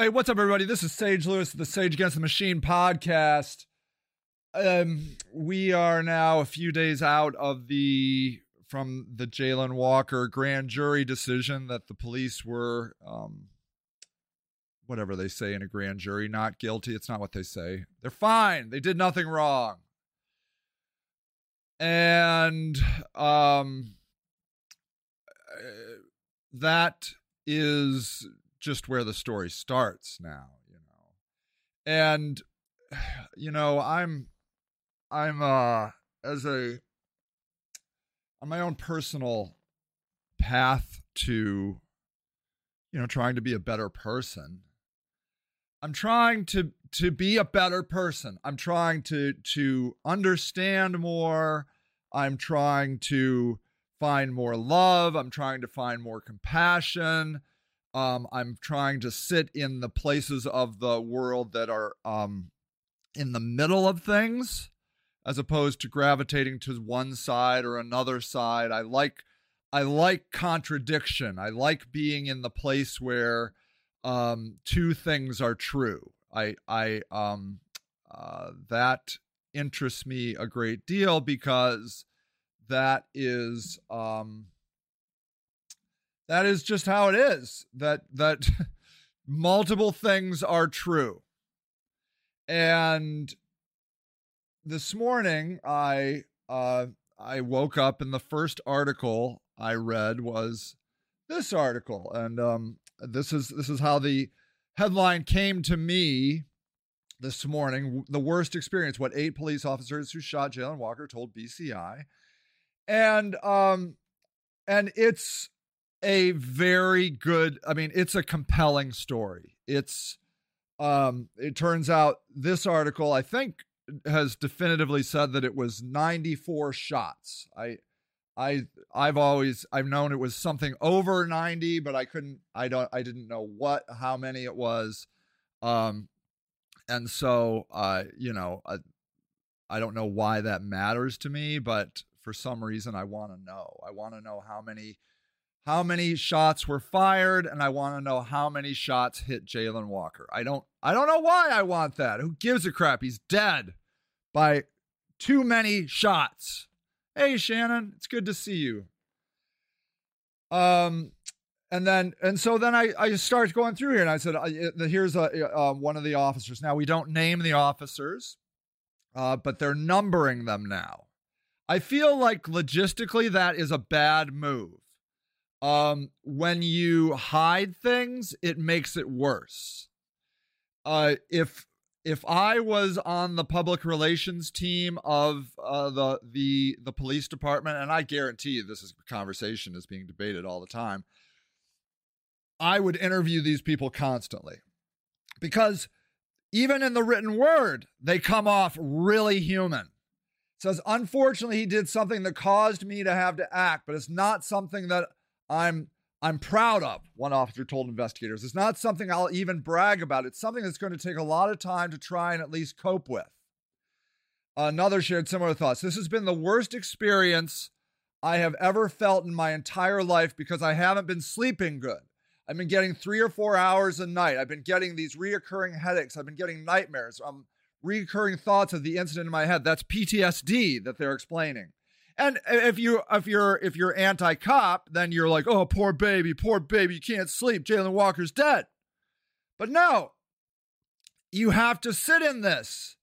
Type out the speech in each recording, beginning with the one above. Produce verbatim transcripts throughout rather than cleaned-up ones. Hey, what's up, everybody? This is Sage Lewis of the Sage Against the Machine podcast. Um, we are now a few days out of the from the Jayland Walker grand jury decision that the police were, um, whatever they say in a grand jury, not guilty. It's not what they say. They're fine. They did nothing wrong. And um, that is just where the story starts now, you know. And, you know, I'm, I'm, uh, as a, on my own personal path to, you know, trying to be a better person, I'm trying to, to be a better person. I'm trying to, to understand more. I'm trying to find more love. I'm trying to find more compassion. Um, I'm trying to sit in the places of the world that are um, in the middle of things, as opposed to gravitating to one side or another side. I like, I like contradiction. I like being in the place where um, two things are true. I, I, um, uh, that interests me a great deal because that is, um, that is just how it is, that that multiple things are true. And this morning, I uh, I woke up and the first article I read was this article. And um, this is this is how the headline came to me this morning. The worst experience, what eight police officers who shot Jayland Walker told B C I. And um, and it's a very good, I mean, it's a compelling story. It's, um, it turns out this article, I think, has definitively said that it was ninety-four shots. I, I, I've always, I've known it was something over ninety, but I couldn't, I don't, I didn't know what, how many it was. Um, and so, uh, you know, I, I don't know why that matters to me, but for some reason I want to know, I want to know how many How many shots were fired, and I want to know how many shots hit Jayland Walker. I don't I don't know why I want that. Who gives a crap? He's dead by too many shots. Hey, Shannon, it's good to see you. Um, and then and so then I I start going through here, and I said, here's a, uh, one of the officers. Now, we don't name the officers, uh, but they're numbering them now. I feel like logistically that is a bad move. Um, when you hide things, it makes it worse. Uh, if, if I was on the public relations team of, uh, the, the, the police department, and I guarantee you this is conversation is being debated all the time, I would interview these people constantly, because even in the written word, they come off really human. It says, unfortunately, he did something that caused me to have to act, but it's not something that I'm I'm proud of, one officer told investigators. It's not something I'll even brag about. It's something that's going to take a lot of time to try and at least cope with. Another shared similar thoughts. This has been the worst experience I have ever felt in my entire life because I haven't been sleeping good. I've been getting three or four hours a night. I've been getting these reoccurring headaches. I've been getting nightmares. Um, reoccurring thoughts of the incident in my head. That's P T S D that they're explaining. And if you if you're if you're anti-cop, then you're like, oh, poor baby, poor baby, you can't sleep. Jayland Walker's dead. But no, you have to sit in this,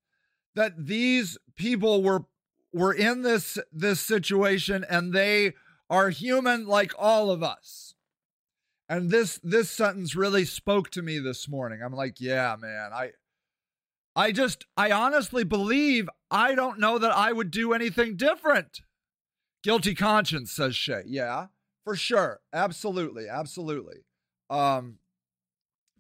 that these people were were in this this situation and they are human like all of us. And this this sentence really spoke to me this morning. I'm like, yeah, man, I I just I honestly believe I don't know that I would do anything different. Guilty conscience, says Shay. Yeah, for sure. Absolutely. Absolutely. Um,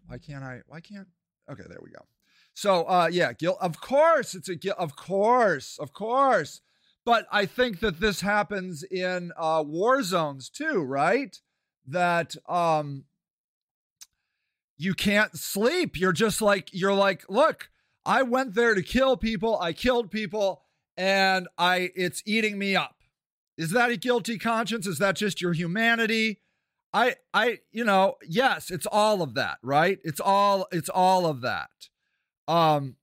why can't I, why can't, okay, there we go. So, uh, yeah, guilt. Of course it's a guilt. Of course, of course. But I think that this happens in, uh, war zones too, right? That, um, you can't sleep. You're just like, you're like, look, I went there to kill people. I killed people and I, it's eating me up. Is that a guilty conscience? Is that just your humanity? I, I, you know, yes, it's all of that, right? It's all, it's all of that. Um,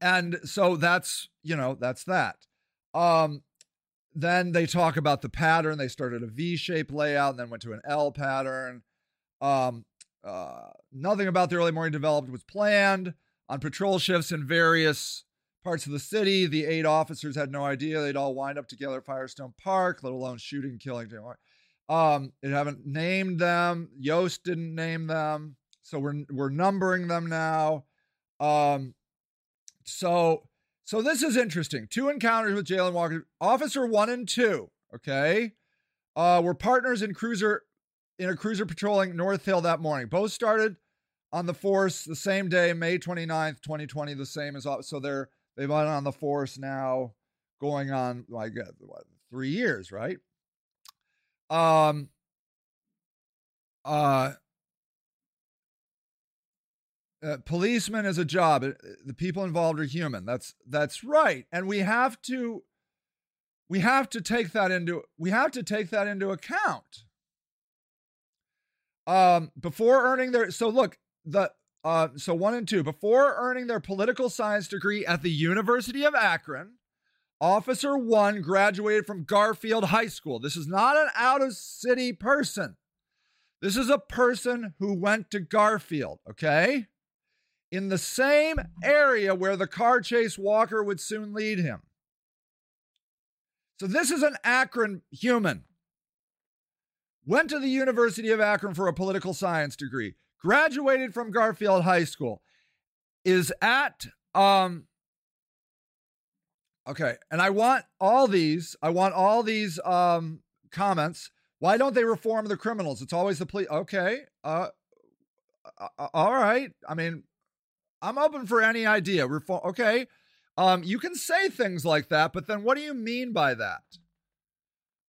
and so that's, you know, that's that. Um, then they talk about the pattern. They started a V-shaped layout and then went to an L pattern. Um, uh, nothing about the early morning development was planned. On patrol shifts in various parts of the city, the eight officers had no idea they'd all wind up together at Firestone Park, let alone shooting, killing. Um, they haven't named them. Yost didn't name them, so we're we're numbering them now. Um, so so this is interesting. Two encounters with Jayland Walker, Officer One and Two. Okay, uh, were partners in cruiser in a cruiser patrolling North Hill that morning. Both started on the force the same day, May twenty-ninth, twenty twenty. The same as so they're they've been on the force now, going on like what, three years, right? Um, uh, uh, policeman is a job. The people involved are human. That's, that's right. And we have to, we have to take that into, we have to take that into account. Um, before earning their, so look, the, uh, so one and two, before earning their political science degree at the University of Akron, Officer One graduated from Garfield High School. This is not an out-of-city person. This is a person who went to Garfield, okay? In the same area where the car chase Walker would soon lead him. So this is an Akron human. Went to the University of Akron for a political science degree. Graduated from Garfield High School. Is at... um. Okay, and I want all these, I want all these um, comments. Why don't they reform the criminals? It's always the police. Okay, uh, uh, all right. I mean, I'm open for any idea. Reform. Okay, um, you can say things like that, but then what do you mean by that?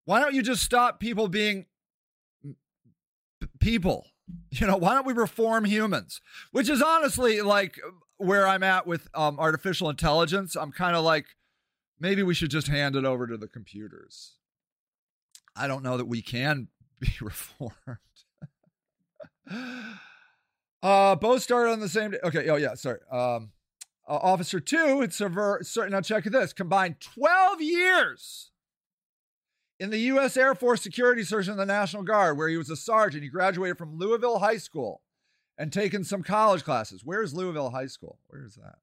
Why don't you just stop people being p- people? You know, why don't we reform humans? Which is honestly like where I'm at with um, artificial intelligence. I'm kind of like, maybe we should just hand it over to the computers. I don't know that we can be reformed. uh, both started on the same day. Okay. Oh yeah. Sorry. Um, uh, Officer Two. It's a certain. Now check this. Combined twelve years in the U S Air Force security search in the National Guard, where he was a sergeant. He graduated from Louisville High School and taken some college classes. Where's Louisville High School? Where is that?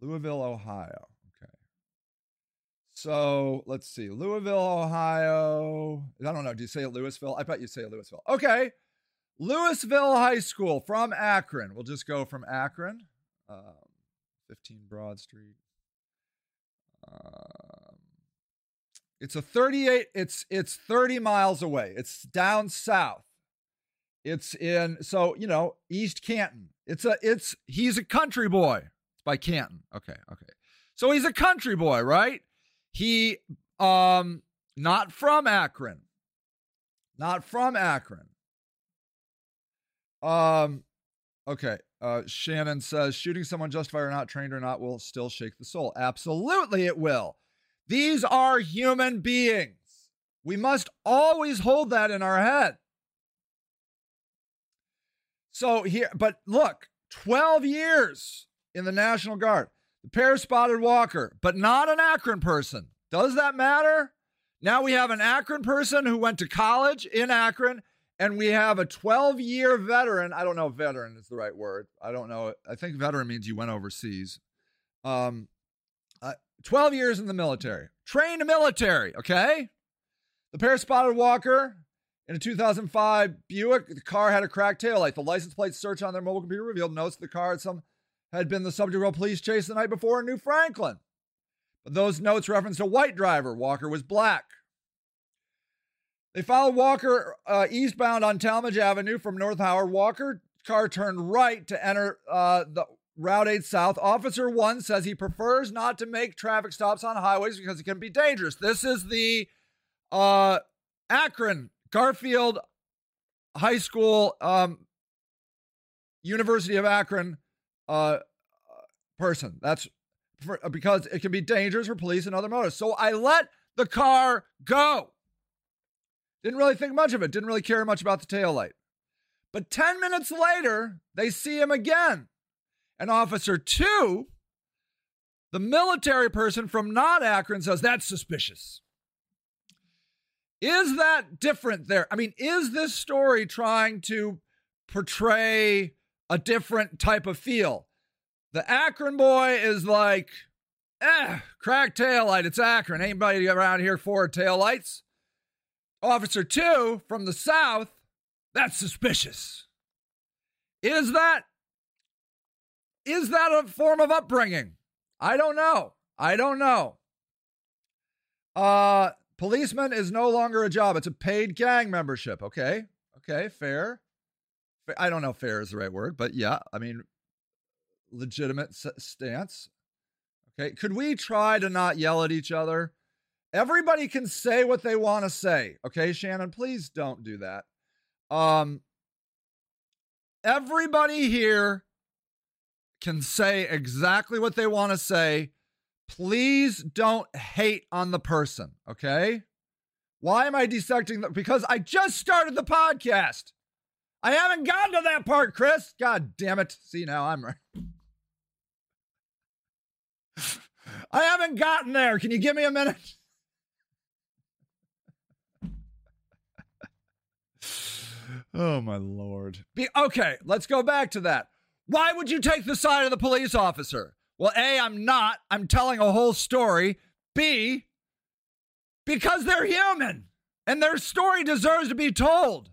Louisville, Ohio. Okay. So let's see. Louisville, Ohio. I don't know. Do you say Louisville? I bet you say Louisville. Okay. Louisville High School from Akron. We'll just go from Akron. Um, fifteen Broad Street. Um, it's a thirty-eight. It's, it's thirty miles away. It's down south. It's in, so, you know, East Canton. It's a, it's, he's a country boy. By Canton. Okay. Okay. So he's a country boy, right? He, um, not from Akron, not from Akron. Um, okay. Uh, Shannon says shooting someone justified or not, trained or not, will still shake the soul. Absolutely. It will. These are human beings. We must always hold that in our head. So here, but look, twelve years. In the National Guard. The pair spotted Walker, but not an Akron person. Does that matter? Now we have an Akron person who went to college in Akron, and we have a twelve-year veteran. I don't know if veteran is the right word. I don't know. I think veteran means you went overseas. Um, uh, twelve years in the military. Trained military, okay? The pair spotted Walker in a two thousand five Buick. The car had a cracked taillight. The license plate search on their mobile computer revealed notes the car had some... had been the subject of a police chase the night before in New Franklin. But those notes referenced a white driver. Walker was black. They followed Walker uh, eastbound on Talmadge Avenue from North Howard. Walker's car turned right to enter uh, the Route eight South. Officer One says he prefers not to make traffic stops on highways because it can be dangerous. This is the uh, Akron Garfield High School, um, University of Akron, uh person. That's for, because it can be dangerous for police and other motorists. So I let the car go. Didn't really think much of it. Didn't really care much about the taillight. But ten minutes later, they see him again. And Officer Two, the military person from not Akron, says, that's suspicious. Is that different there? I mean, is this story trying to portray a different type of feel? The Akron boy is like, eh, crack taillight, it's Akron. Ain't nobody around here for taillights. Officer Two from the South, that's suspicious. Is that, is that a form of upbringing? I don't know. I don't know. Uh, policeman is no longer a job. It's a paid gang membership. Okay. Okay. Fair. I don't know if fair is the right word, but yeah, I mean, legitimate stance. Okay. Could we try to not yell at each other? Everybody can say what they want to say. Okay, Shannon, please don't do that. Um, everybody here can say exactly what they want to say. Please don't hate on the person. Okay. Why am I dissecting them? Because I just started the podcast. I haven't gotten to that part, Chris. God damn it. See, now I'm right. I haven't gotten there. Can you give me a minute? Oh, my Lord. Be- okay, let's go back to that. Why would you take the side of the police officer? Well, A, I'm not. I'm telling a whole story. B, because they're human and their story deserves to be told.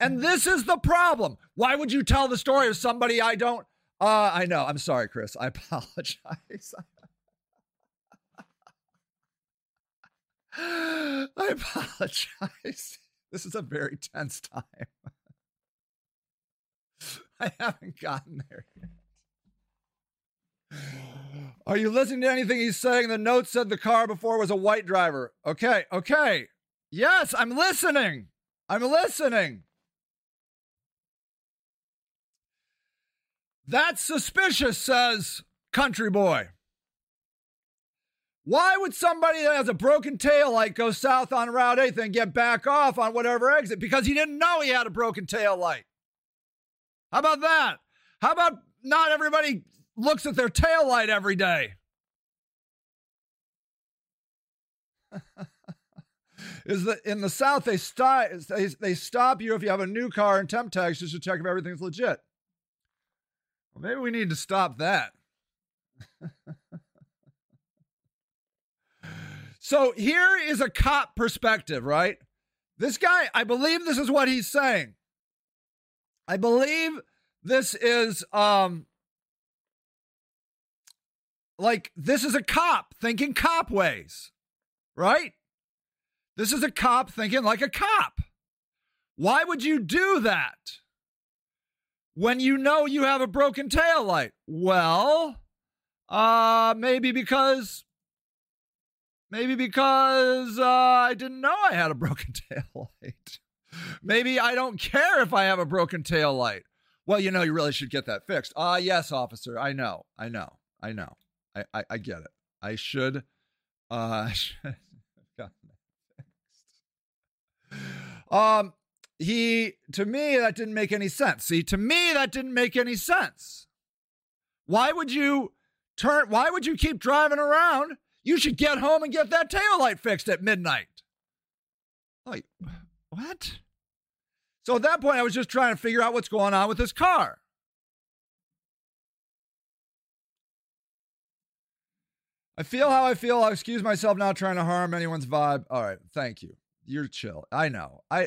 And this is the problem. Why would you tell the story of somebody I don't? Uh, I know. I'm sorry, Chris. I apologize. I apologize. This is a very tense time. I haven't gotten there yet. Are you listening to anything he's saying? The note said the car before was a white driver. Okay. Okay. Yes, I'm listening. I'm listening. That's suspicious, says Country Boy. Why would somebody that has a broken taillight go south on Route eight and get back off on whatever exit? Because he didn't know he had a broken taillight. How about that? How about not everybody looks at their taillight every day? Is that in the South, they, st- they, they stop you if you have a new car and temp tags just to check if everything's legit. Well, maybe we need to stop that. So here is a cop perspective, right? This guy, I believe this is what he's saying. I believe this is um, like, this is a cop thinking cop ways, right? This is a cop thinking like a cop. Why would you do that when you know you have a broken taillight? Well, uh, maybe because, maybe because uh, I didn't know I had a broken taillight. Maybe I don't care if I have a broken taillight. Well, you know, you really should get that fixed. Ah, uh, yes, officer. I know. I know. I know. I, I, I get it. I should. Uh, I should have gotten that fixed. Um, he, to me, that didn't make any sense. See, to me, that didn't make any sense. Why would you turn? Why would you keep driving around? You should get home and get that taillight fixed at midnight. Like, what? So at that point, I was just trying to figure out what's going on with this car. I feel how I feel. I'll excuse myself, not trying to harm anyone's vibe. All right. Thank you. You're chill. I know. I,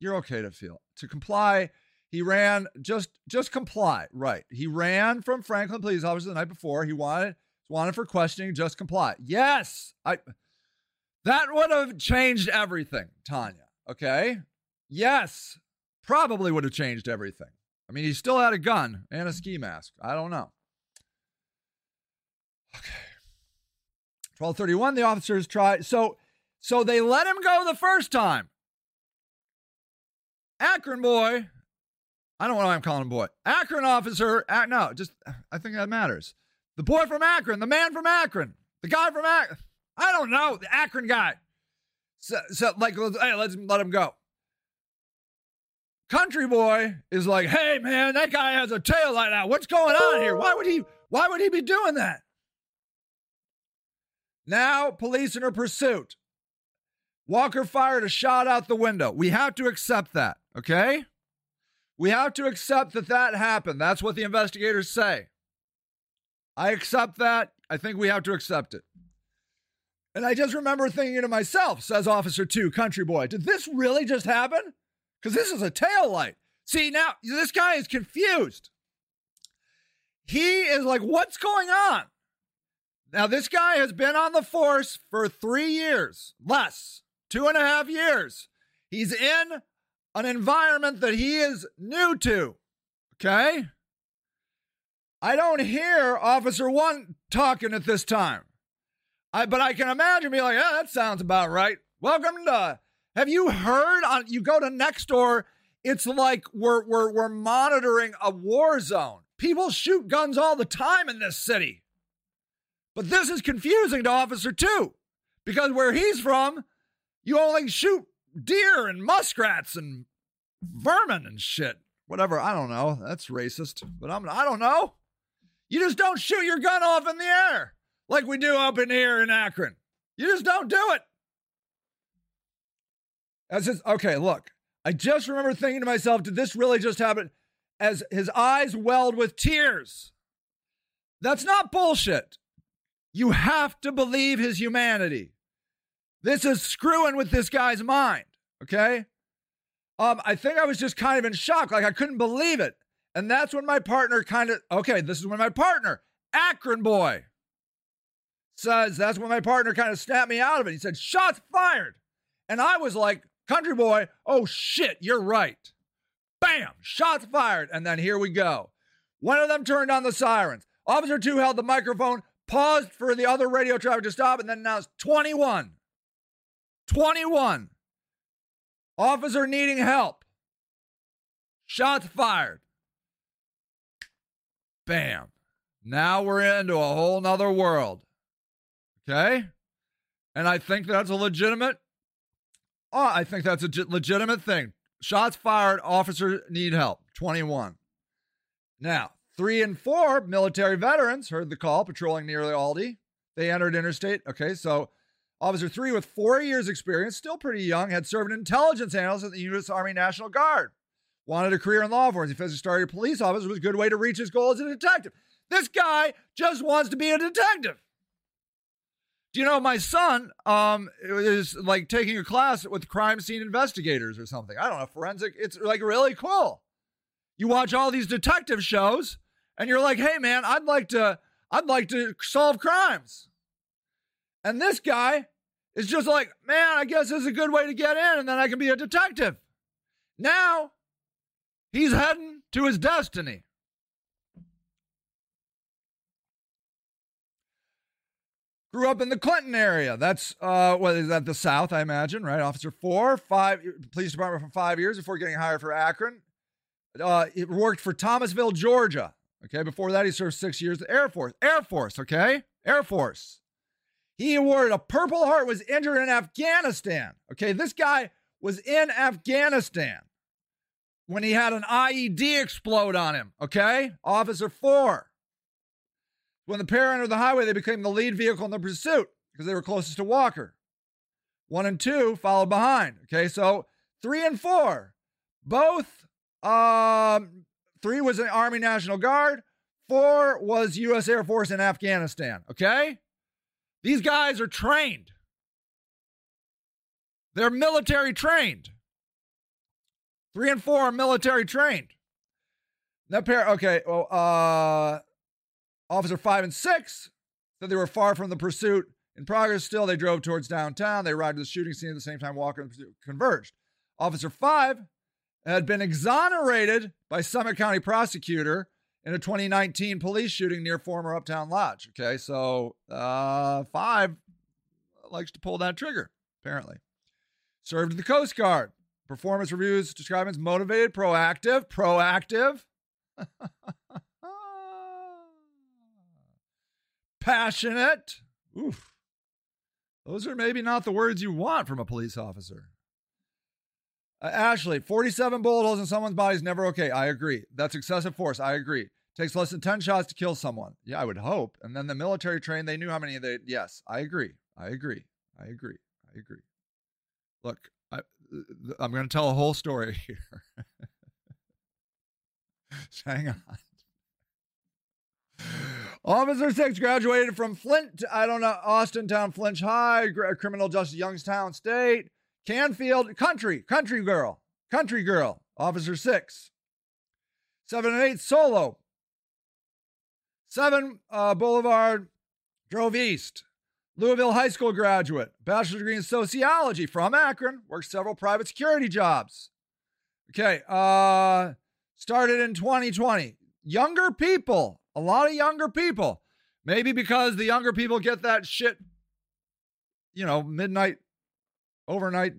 you're okay to feel. To comply, he ran. Just, just comply. Right. He ran from Franklin Police Officer the night before. He wanted, wanted for questioning. Just comply. Yes. I. That would have changed everything, Tanya. Okay. Yes. Probably would have changed everything. I mean, he still had a gun and a ski mask. I don't know. Okay. twelve thirty-one, the officers tried. So, so they let him go the first time. Akron boy. I don't know why I'm calling him boy. Akron officer. No, just, I think that matters. The boy from Akron, the man from Akron, the guy from Akron. I don't know, the Akron guy. So, so like, let's, hey, let's let him go. Country boy is like, hey, man, that guy has a tail light out. What's going on here? Why would he, why would he be doing that? Now, police in her pursuit. Walker fired a shot out the window. We have to accept that, okay? We have to accept that that happened. That's what the investigators say. I accept that. I think we have to accept it. And I just remember thinking to myself, says Officer two, Country Boy, did this really just happen? Because this is a taillight. See, now this guy is confused. He is like, what's going on? Now, this guy has been on the force for three years, less, two and a half years. He's in an environment that he is new to, okay? I don't hear Officer One talking at this time, I but I can imagine being like, yeah, that sounds about right. Welcome to, have you heard, on? you go to Nextdoor, it's like we're, we're, we're monitoring a war zone. People shoot guns all the time in this city. But this is confusing to Officer Two, because where he's from, you only shoot deer and muskrats and vermin and shit. Whatever, I don't know. That's racist, but I'm I don't know. You just don't shoot your gun off in the air like we do up in here in Akron. You just don't do it. As his, okay, look, I just remember thinking to myself, did this really just happen? As his eyes welled with tears. That's not bullshit. You have to believe his humanity. This is screwing with this guy's mind, okay? Um, I think I was just kind of in shock. Like, I couldn't believe it. And that's when my partner kind of, okay, this is when my partner, Akron boy, says, that's when my partner kind of snapped me out of it. He said, shots fired. And I was like, Country boy, oh, shit, you're right. Bam, shots fired. And then here we go. One of them turned on the sirens. Officer two held the microphone, paused for the other radio traffic to stop, and then announced twenty-one. twenty-one. Officer needing help. Shots fired. Bam. Now we're into a whole nother world. Okay? And I think that's a legitimate, oh, I think that's a legitimate thing. Shots fired, officer need help. twenty-one. Now, three and four military veterans heard the call patrolling near Aldi. They entered interstate. Okay, so Officer three, with four years experience, still pretty young, had served an intelligence analyst at the U S Army National Guard. Wanted a career in law enforcement. He physically started a police officer, was a good way to reach his goal as a detective. This guy just wants to be a detective. Do you know, my son um, is like taking a class with crime scene investigators or something. I don't know, forensic. It's like really cool. You watch all these detective shows and you're like, hey man, I'd like to, I'd like to solve crimes. And this guy is just like, man, I guess this is a good way to get in, and then I can be a detective. Now, he's heading to his destiny. Grew up in the Clinton area. That's, uh, what is that, the South, I imagine, right? Officer four, five, police department for five years before getting hired for Akron. Uh, he worked for Thomasville, Georgia. Okay, before that, he served six years at the Air Force. Air Force, okay? Air Force. He awarded a Purple Heart, was injured in Afghanistan. Okay, this guy was in Afghanistan when he had an I E D explode on him, okay? Officer four. When the pair entered the highway, they became the lead vehicle in the pursuit because they were closest to Walker. One and two followed behind, okay? So three and four, both, um, three was an Army National Guard, four was U S Air Force in Afghanistan, okay? These guys are trained. They're military trained. Three and four are military trained. That pair, okay, well, uh, Officer five and six said they were far from the pursuit in progress. Still, they drove towards downtown. They arrived at the shooting scene at the same time Walker and the pursuit converged. Officer five had been exonerated by Summit County prosecutor in a twenty nineteen police shooting near former Uptown Lodge. Okay, so uh, five likes to pull that trigger, apparently. Served the Coast Guard. Performance reviews describe him as motivated, proactive, proactive. passionate. Oof. Those are maybe not the words you want from a police officer. Uh, Ashley, forty-seven bullet holes in someone's body is never okay. I agree. That's excessive force. I agree. Takes less than ten shots to kill someone. Yeah, I would hope. And then the military trained, they knew how many they... Yes, I agree. I agree. I agree. I agree. Look, I, I'm going to tell a whole story here. Hang on. Officer six graduated from Flint, I don't know, Austintown, Flint High, Criminal Justice, Youngstown State, Canfield, country, country girl, country girl, Officer six. Seven and eight, solo. Seven uh, Boulevard, drove east. Louisville High School graduate, bachelor's degree in sociology from Akron, worked several private security jobs. Okay, uh, started in twenty twenty. Younger people, a lot of younger people. Maybe because the younger people get that shit, you know, midnight, overnight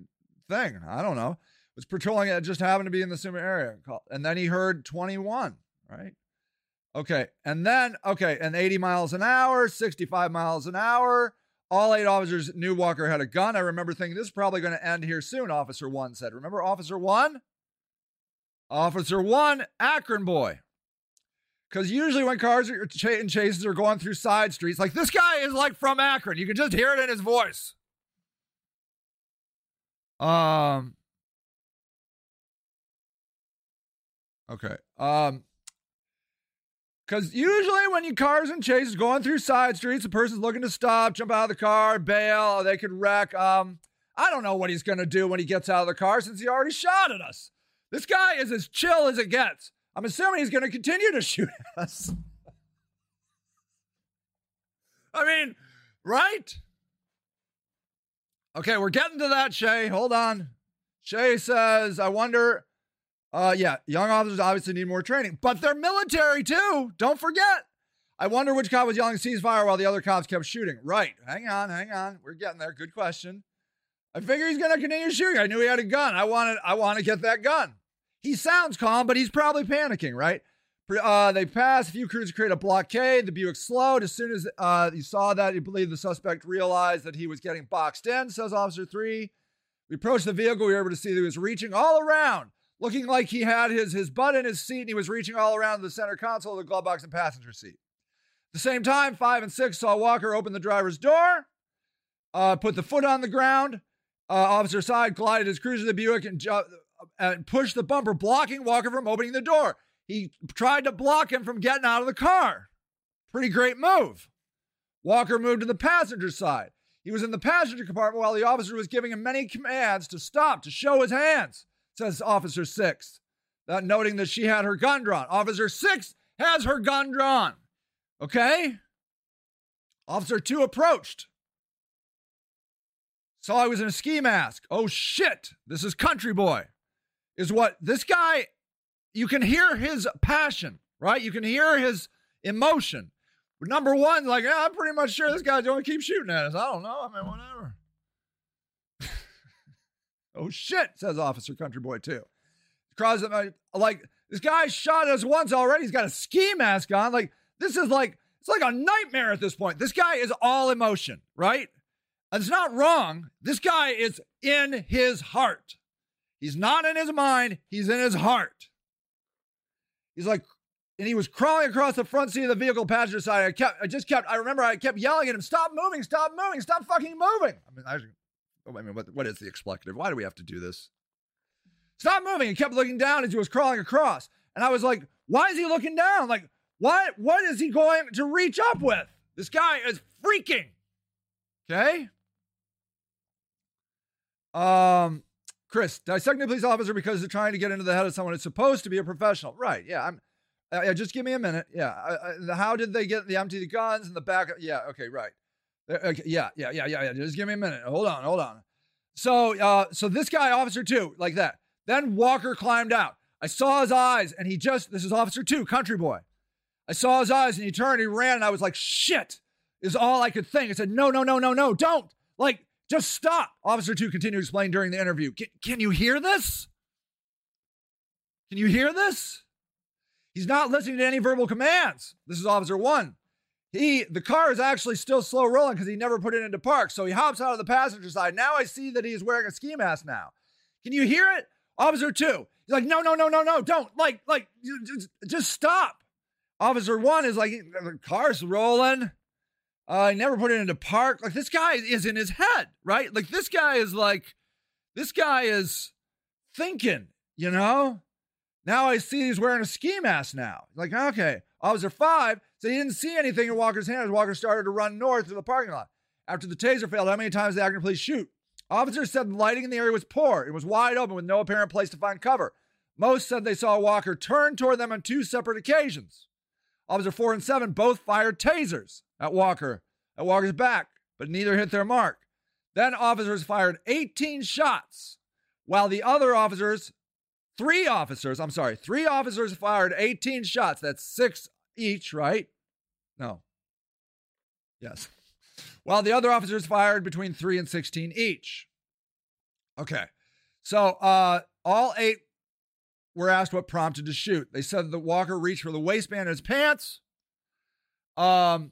thing. I don't know. Was patrolling it, just happened to be in the similar area. And then he heard twenty-one, right? Okay, and then, okay, and eighty miles an hour, sixty-five miles an hour. All eight officers knew Walker had a gun. I remember thinking, this is probably going to end here soon, Officer One said. Remember Officer One? Officer One, Akron boy. Because usually when cars are ch- and chases are going through side streets, like, this guy is, like, from Akron. You can just hear it in his voice. Um. Okay, um... Because usually when you cars and chases going through side streets, the person's looking to stop, jump out of the car, bail, or they could wreck. Um, I don't know what he's going to do when he gets out of the car since he already shot at us. This guy is as chill as it gets. I'm assuming he's going to continue to shoot at us. I mean, right? Okay, we're getting to that, Shay. Hold on. Shay says, I wonder... Uh, yeah, young officers obviously need more training, but they're military too. Don't forget. I wonder which cop was yelling ceasefire while the other cops kept shooting. Right. Hang on, hang on. We're getting there. Good question. I figure he's going to continue shooting. I knew he had a gun. I wanted, I want to get that gun. He sounds calm, but he's probably panicking, right? Uh, they passed. A few crews create a blockade. The Buick slowed. As soon as uh, he saw that, he believed the suspect realized that he was getting boxed in, says Officer three. We approached the vehicle. We were able to see that he was reaching all around, looking like he had his, his butt in his seat and he was reaching all around the center console, the glove box, and passenger seat. At the same time, five and six saw Walker open the driver's door, uh, put the foot on the ground. Uh, Officer Side glided his cruiser to the Buick and, uh, and pushed the bumper, blocking Walker from opening the door. He tried to block him from getting out of the car. Pretty great move. Walker moved to the passenger side. He was in the passenger compartment while the officer was giving him many commands to stop, to show his hands, says Officer Six, uh, noting that she had her gun drawn. Officer Six has her gun drawn. Okay? Officer Two approached. Saw he was in a ski mask. Oh, shit. This is country boy. Is what this guy, you can hear his passion, right? You can hear his emotion. Number one, like, yeah, I'm pretty much sure this guy's going to keep shooting at us. I don't know. I mean, whatever. Oh, shit, says Officer Country Boy two. Cross, like, this guy shot us once already. He's got a ski mask on. Like, this is like, it's like a nightmare at this point. This guy is all emotion, right? And it's not wrong. This guy is in his heart. He's not in his mind. He's in his heart. He's like, and he was crawling across the front seat of the vehicle passenger side. I kept, I just kept, I remember I kept yelling at him, stop moving, stop moving, stop fucking moving. I mean, I was I mean, what, what is the expletive? Why do we have to do this? Stop moving. He kept looking down as he was crawling across. And I was like, why is he looking down? Like, what? What is he going to reach up with? This guy is freaking. Okay. Um, Chris, dissecting a police officer because they're trying to get into the head of someone who's supposed to be a professional. Right. Yeah. I'm uh, just give me a minute. Yeah. I, I, how did they get the empty the guns in the back? Of, yeah. Okay. Right. Okay, yeah, yeah, yeah, yeah, yeah. Just give me a minute. Hold on, hold on. So, uh, so this guy, Officer Two, like that. Then Walker climbed out. I saw his eyes, and he just. This is Officer Two, Country Boy. I saw his eyes, and he turned, he ran, and I was like, "Shit!" Is all I could think. I said, "No, no, no, no, no! Don't! Like, just stop!" Officer Two continued to explain during the interview. Can, can you hear this? Can you hear this? He's not listening to any verbal commands. This is Officer One. He, the car is actually still slow rolling because he never put it into park. So he hops out of the passenger side. Now I see that he is wearing a ski mask now. Can you hear it? Officer two. He's like, no, no, no, no, no, don't. Like, like, just, just stop. Officer one is like, the car's rolling. I uh, never put it into park. Like, this guy is in his head, right? Like, this guy is like, this guy is thinking, you know? Now I see he's wearing a ski mask now. Like, okay. Officer five said he didn't see anything in Walker's hand as Walker started to run north to the parking lot. After the taser failed, how many times did the Akron police shoot? Officer said the lighting in the area was poor. It was wide open with no apparent place to find cover. Most said they saw Walker turn toward them on two separate occasions. Officer four and seven both fired tasers at Walker, at Walker's back, but neither hit their mark. Then officers fired eighteen shots, while the other officers, three officers, I'm sorry, three officers fired eighteen shots. That's six each, right? No. Yes. While the other officers fired between three and sixteen each. Okay. So uh, all eight were asked what prompted to shoot. They said that Walker reached for the waistband of his pants. Um,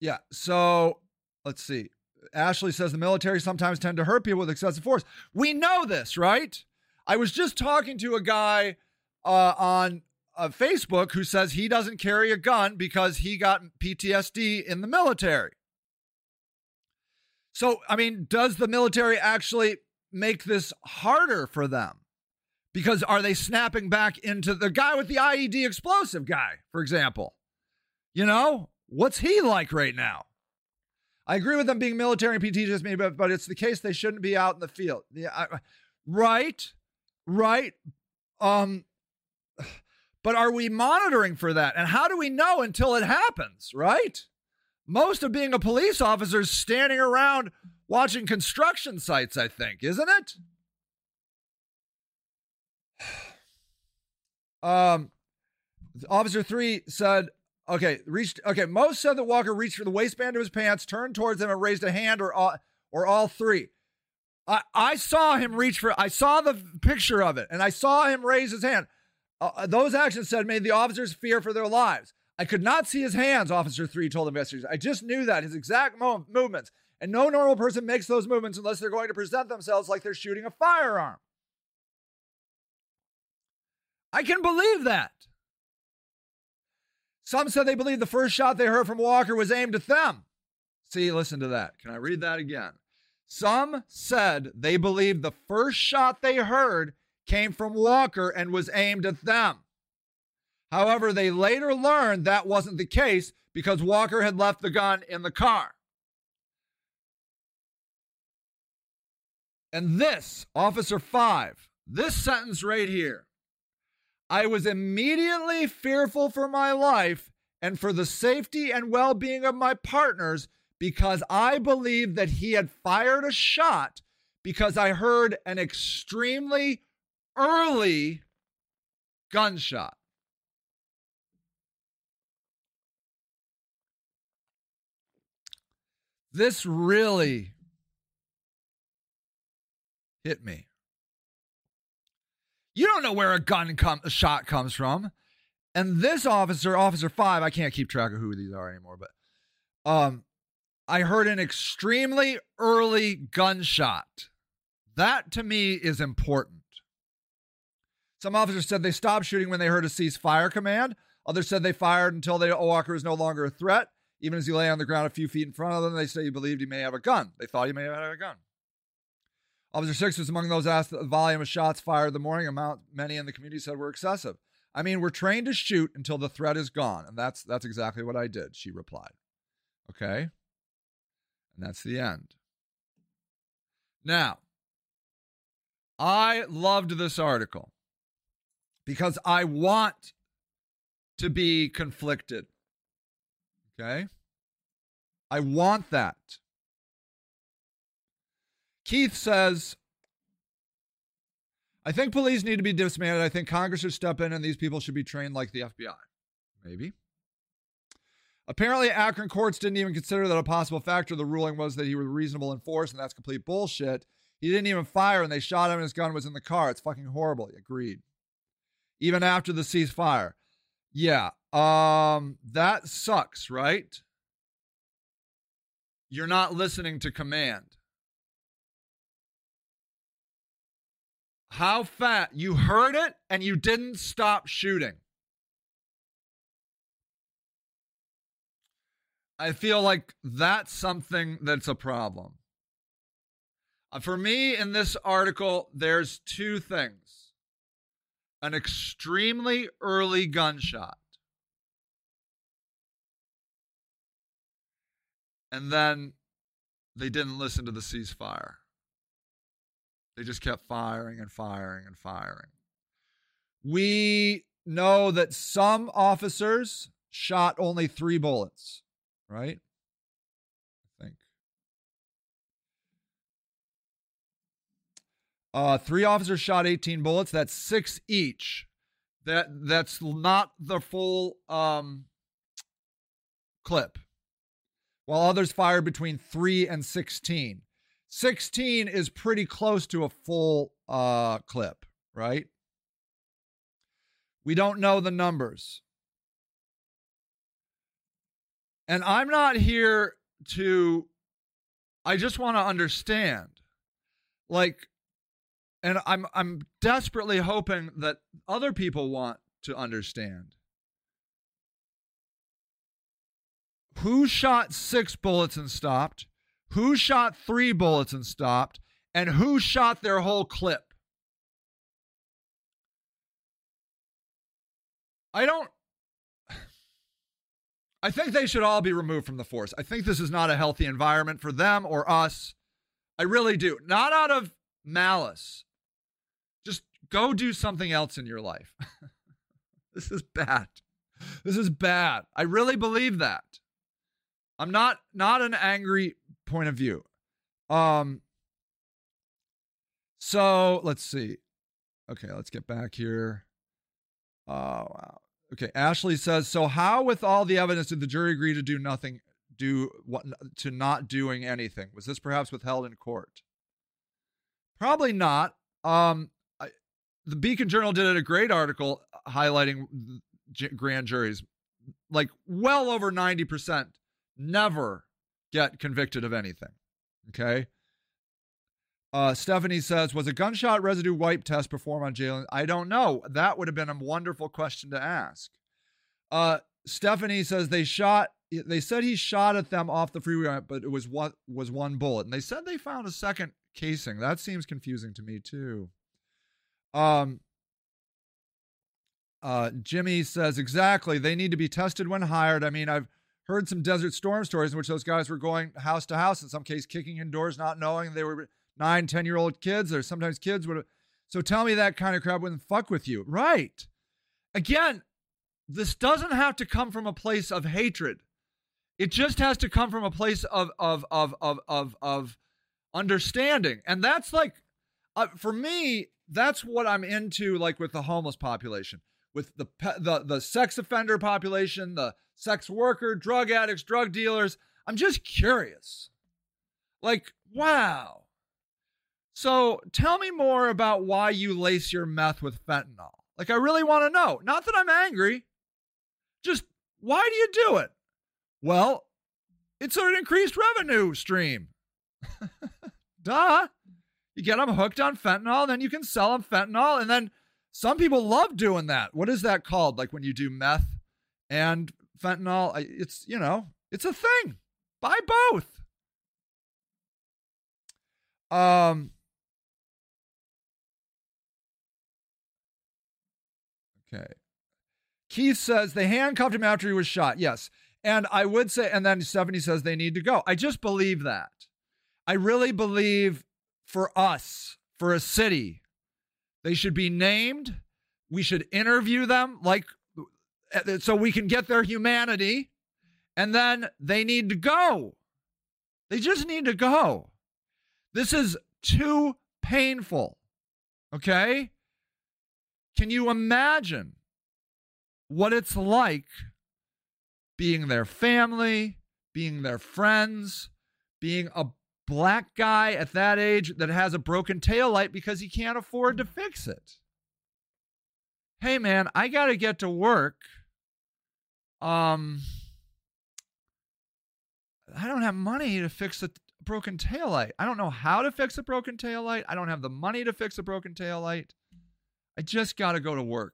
yeah, so let's see. Ashley says the military sometimes tend to hurt people with excessive force. We know this, right? I was just talking to a guy uh, on uh, Facebook who says he doesn't carry a gun because he got P T S D in the military. So, I mean, does the military actually make this harder for them? Because are they snapping back into the guy with the I E D explosive guy, for example? You know, what's he like right now? I agree with them being military and P T S D, maybe, but, but it's the case they shouldn't be out in the field. Yeah, I, right, right. Um, but are we monitoring for that? And how do we know until it happens, right? Most of being a police officer is standing around watching construction sites, I think, isn't it? Um, officer three said, okay, reached. Okay. Most said that Walker reached for the waistband of his pants, turned towards them and raised a hand or, all, or all three. I, I saw him reach for, I saw the picture of it and I saw him raise his hand. Uh, those actions said made the officers fear for their lives. I could not see his hands. Officer three told investigators. I just knew that his exact mo- movements and no normal person makes those movements unless they're going to present themselves like they're shooting a firearm. I can believe that. Some said they believe the first shot they heard from Walker was aimed at them. See, listen to that. Can I read that again? Some said they believed the first shot they heard came from Walker and was aimed at them. However, they later learned that wasn't the case because Walker had left the gun in the car. And this, Officer Five, this sentence right here. I was immediately fearful for my life and for the safety and well-being of my partners because I believed that he had fired a shot because I heard an extremely early gunshot. This really hit me. You don't know where a gun com- a shot comes from. And this officer, Officer Five, I can't keep track of who these are anymore, but um, I heard an extremely early gunshot. That to me is important. Some officers said they stopped shooting when they heard a ceasefire command. Others said they fired until they, Walker was no longer a threat. Even as he lay on the ground a few feet in front of them, they said he believed he may have a gun. They thought he may have had a gun. Officer six was among those asked that the volume of shots fired the morning amount many in the community said were excessive. I mean, we're trained to shoot until the threat is gone. And that's that's exactly what I did, she replied. Okay? And that's the end. Now, I loved this article because I want to be conflicted. Okay? I want that. Keith says, I think police need to be disbanded. I think Congress should step in and these people should be trained like the F B I. Maybe. Apparently, Akron courts didn't even consider that a possible factor. The ruling was that he was reasonable in force, and that's complete bullshit. He didn't even fire, and they shot him, and his gun was in the car. It's fucking horrible. Agreed. Even after the ceasefire. Yeah. Um, that sucks, right? You're not listening to command. How fat? You heard it and you didn't stop shooting. I feel like that's something that's a problem. Uh, for me, in this article, there's two things. An extremely early gunshot. And then they didn't listen to the ceasefire. They just kept firing and firing and firing. We know that some officers shot only three bullets, right? I think. Uh, three officers shot eighteen bullets. That's six each. That That's not the full um, clip. While others fired between three and sixteen. sixteen is pretty close to a full uh, clip, right? We don't know the numbers. And I'm not here to, I just want to understand. Like, and I'm I'm desperately hoping that other people want to understand. Who shot six bullets and stopped? Who shot three bullets and stopped? And who shot their whole clip? I don't... I think they should all be removed from the force. I think this is not a healthy environment for them or us. I really do. Not out of malice. Just go do something else in your life. This is bad. This is bad. I really believe that. I'm not not an angry point of view. Um, so let's see. Okay, let's get back here. Oh, wow. Okay, Ashley says, so how with all the evidence did the jury agree to do nothing, do what to not doing anything? Was this perhaps withheld in court? Probably not. Um, I, the Beacon Journal did a great article highlighting j- grand juries. Like well over ninety percent. Never get convicted of anything. Okay. Uh, Stephanie says, was a gunshot residue wipe test performed on Jayland? I don't know. That would have been a wonderful question to ask. Uh, Stephanie says they shot, they said he shot at them off the freeway, but it was what was one bullet. And they said they found a second casing. That seems confusing to me too. Um, uh, Jimmy says, exactly. They need to be tested when hired. I mean, I've, heard some Desert Storm stories in which those guys were going house to house, in some case kicking in doors, not knowing they were nine, ten-year-old kids, or sometimes kids would. So tell me that kind of crap wouldn't fuck with you. Right. Again, this doesn't have to come from a place of hatred. It just has to come from a place of of of of of, of understanding. And that's like, uh, for me, that's what I'm into, like with the homeless population, with the pe- the the sex offender population, the sex worker, drug addicts, drug dealers. I'm just curious. Like, wow. So tell me more about why you lace your meth with fentanyl. Like, I really want to know. Not that I'm angry. Just why do you do it? Well, it's an increased revenue stream. Duh. You get them hooked on fentanyl, then you can sell them fentanyl. And then some people love doing that. What is that called? Like when you do meth and fentanyl, it's, you know, it's a thing. Buy both. Um, okay. Keith says they handcuffed him after he was shot. Yes. And I would say, and then Stephanie says they need to go. I just believe that. I really believe for us, for a city, they should be named. We should interview them like, so we can get their humanity, and then they need to go. They just need to go. This is too painful. Okay? Can you imagine what it's like being their family, being their friends, being a black guy at that age that has a broken taillight because he can't afford to fix it? Hey man, I got to get to work. Um, I don't have money to fix the broken taillight. I don't know how to fix a broken taillight. I don't have the money to fix a broken taillight. I just got to go to work.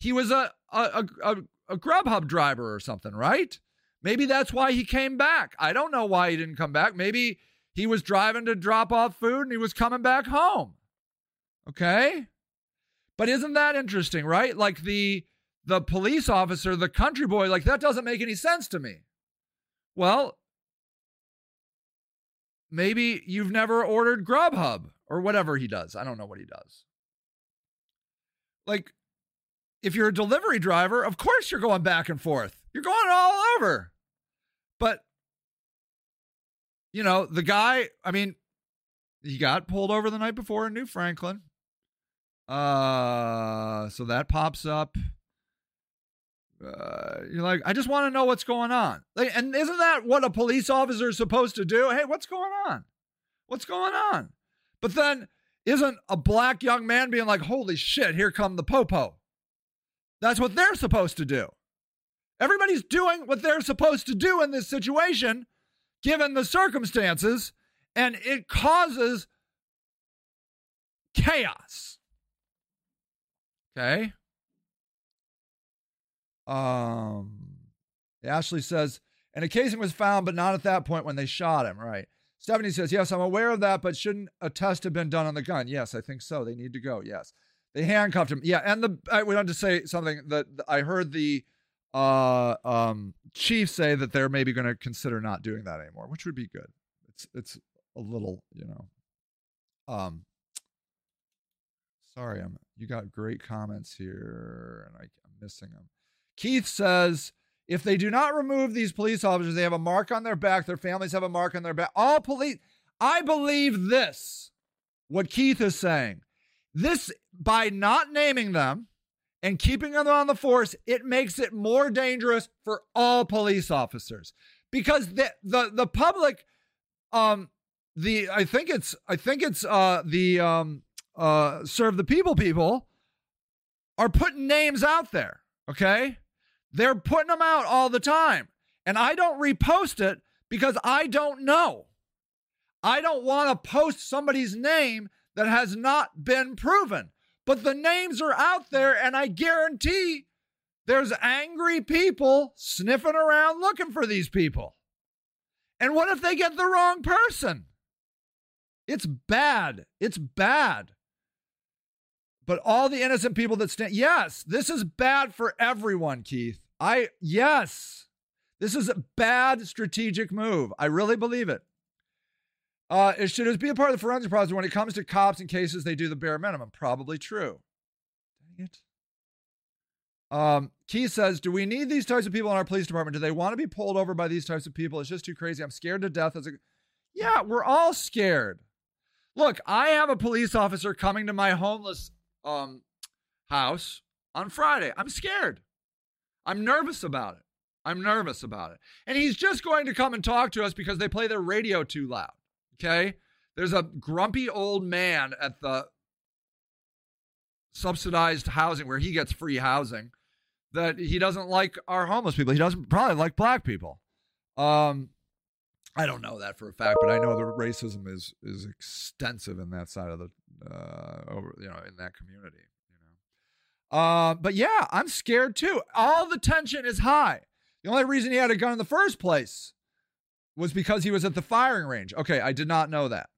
He was a, a, a, a Grubhub driver or something, right? Maybe that's why he came back. I don't know why he didn't come back. Maybe he was driving to drop off food and he was coming back home. Okay? But isn't that interesting, right? Like the, the police officer, the country boy, like that doesn't make any sense to me. Well, maybe you've never ordered Grubhub or whatever he does. I don't know what he does. Like, if you're a delivery driver, of course you're going back and forth. You're going all over. But, you know, the guy, I mean, he got pulled over the night before in New Franklin. Uh, so that pops up. Uh, you're like, I just want to know what's going on. Like, and isn't that what a police officer is supposed to do? Hey, what's going on? What's going on? But then isn't a black young man being like, holy shit, here come the popo. That's what they're supposed to do. Everybody's doing what they're supposed to do in this situation, given the circumstances, and it causes chaos. Okay. Um, Ashley says, an occasion was found, but not at that point when they shot him. Right. Stephanie says, yes, I'm aware of that, but shouldn't a test have been done on the gun? Yes, I think so. They need to go. Yes. They handcuffed him. Yeah. And the, I would have to say something that I heard the, uh, um, chief say that they're maybe going to consider not doing that anymore, which would be good. It's, it's a little, you know, um, sorry, I'm, you got great comments here and I, I'm missing them. Keith says, if they do not remove these police officers, they have a mark on their back. Their families have a mark on their back. All police. I believe this, what Keith is saying. This, by not naming them and keeping them on the force, it makes it more dangerous for all police officers because the, the, the public, um, the, I think it's, I think it's, uh, the, um, uh, serve the people, people are putting names out there. Okay. They're putting them out all the time. And I don't repost it because I don't know. I don't want to post somebody's name that has not been proven. But the names are out there, and I guarantee there's angry people sniffing around looking for these people. And what if they get the wrong person? It's bad. It's bad. But all the innocent people that stand, yes, this is bad for everyone, Keith. I, yes, this is a bad strategic move. I really believe it. Uh, it should just be a part of the forensic process when it comes to cops and cases, they do the bare minimum. Probably true. Dang it. Um, Keith says, do we need these types of people in our police department? Do they want to be pulled over by these types of people? It's just too crazy. I'm scared to death. As a, yeah, we're all scared. Look, I have a police officer coming to my homeless um, house on Friday. I'm scared. I'm nervous about it. I'm nervous about it. And he's just going to come and talk to us because they play their radio too loud. Okay? There's a grumpy old man at the subsidized housing where he gets free housing that he doesn't like our homeless people. He doesn't probably like black people. Um, I don't know that for a fact, but I know the racism is, is extensive in that side of the, uh, over, you know, in that community, you know? Uh, but yeah, I'm scared too. All the tension is high. The only reason he had a gun in the first place was because he was at the firing range. Okay. I did not know that.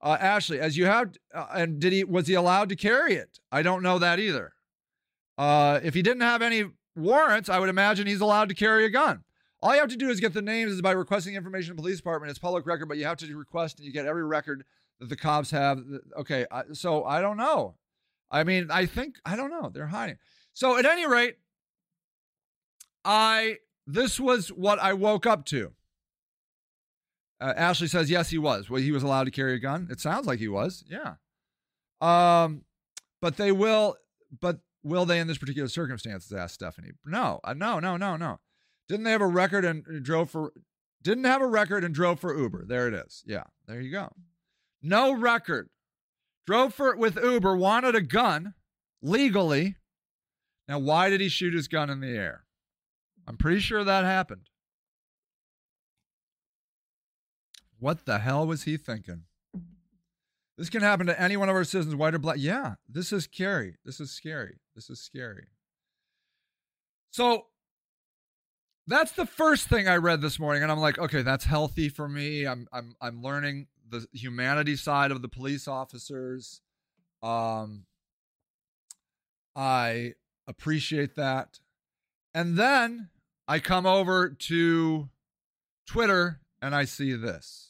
Uh, Ashley, as you have, uh, and did he, was he allowed to carry it? I don't know that either. Uh, if he didn't have any warrants, I would imagine he's allowed to carry a gun. All you have to do is get the names is by requesting information in the police department. It's public record, but you have to request and you get every record that the cops have. Okay. I, so I don't know. I mean, I think, I don't know. They're hiding. So at any rate, I, this was what I woke up to. Uh, Ashley says, yes, he was. Well, he was allowed to carry a gun. It sounds like he was. Yeah. Um, but they will, but will they in this particular circumstance? Asked Stephanie. No, uh, no, no, no, no. Didn't they have a record and drove for, didn't have a record and drove for Uber. There it is. Yeah. There you go. No record. Drove for with Uber, wanted a gun legally. Now, why did he shoot his gun in the air? I'm pretty sure that happened. What the hell was he thinking? This can happen to any one of our citizens, white or black. Yeah, this is scary. This is scary. This is scary. So that's the first thing I read this morning, and I'm like, okay, that's healthy for me. I'm I'm I'm learning the humanity side of the police officers. Um, I appreciate that. And then I come over to Twitter and I see this.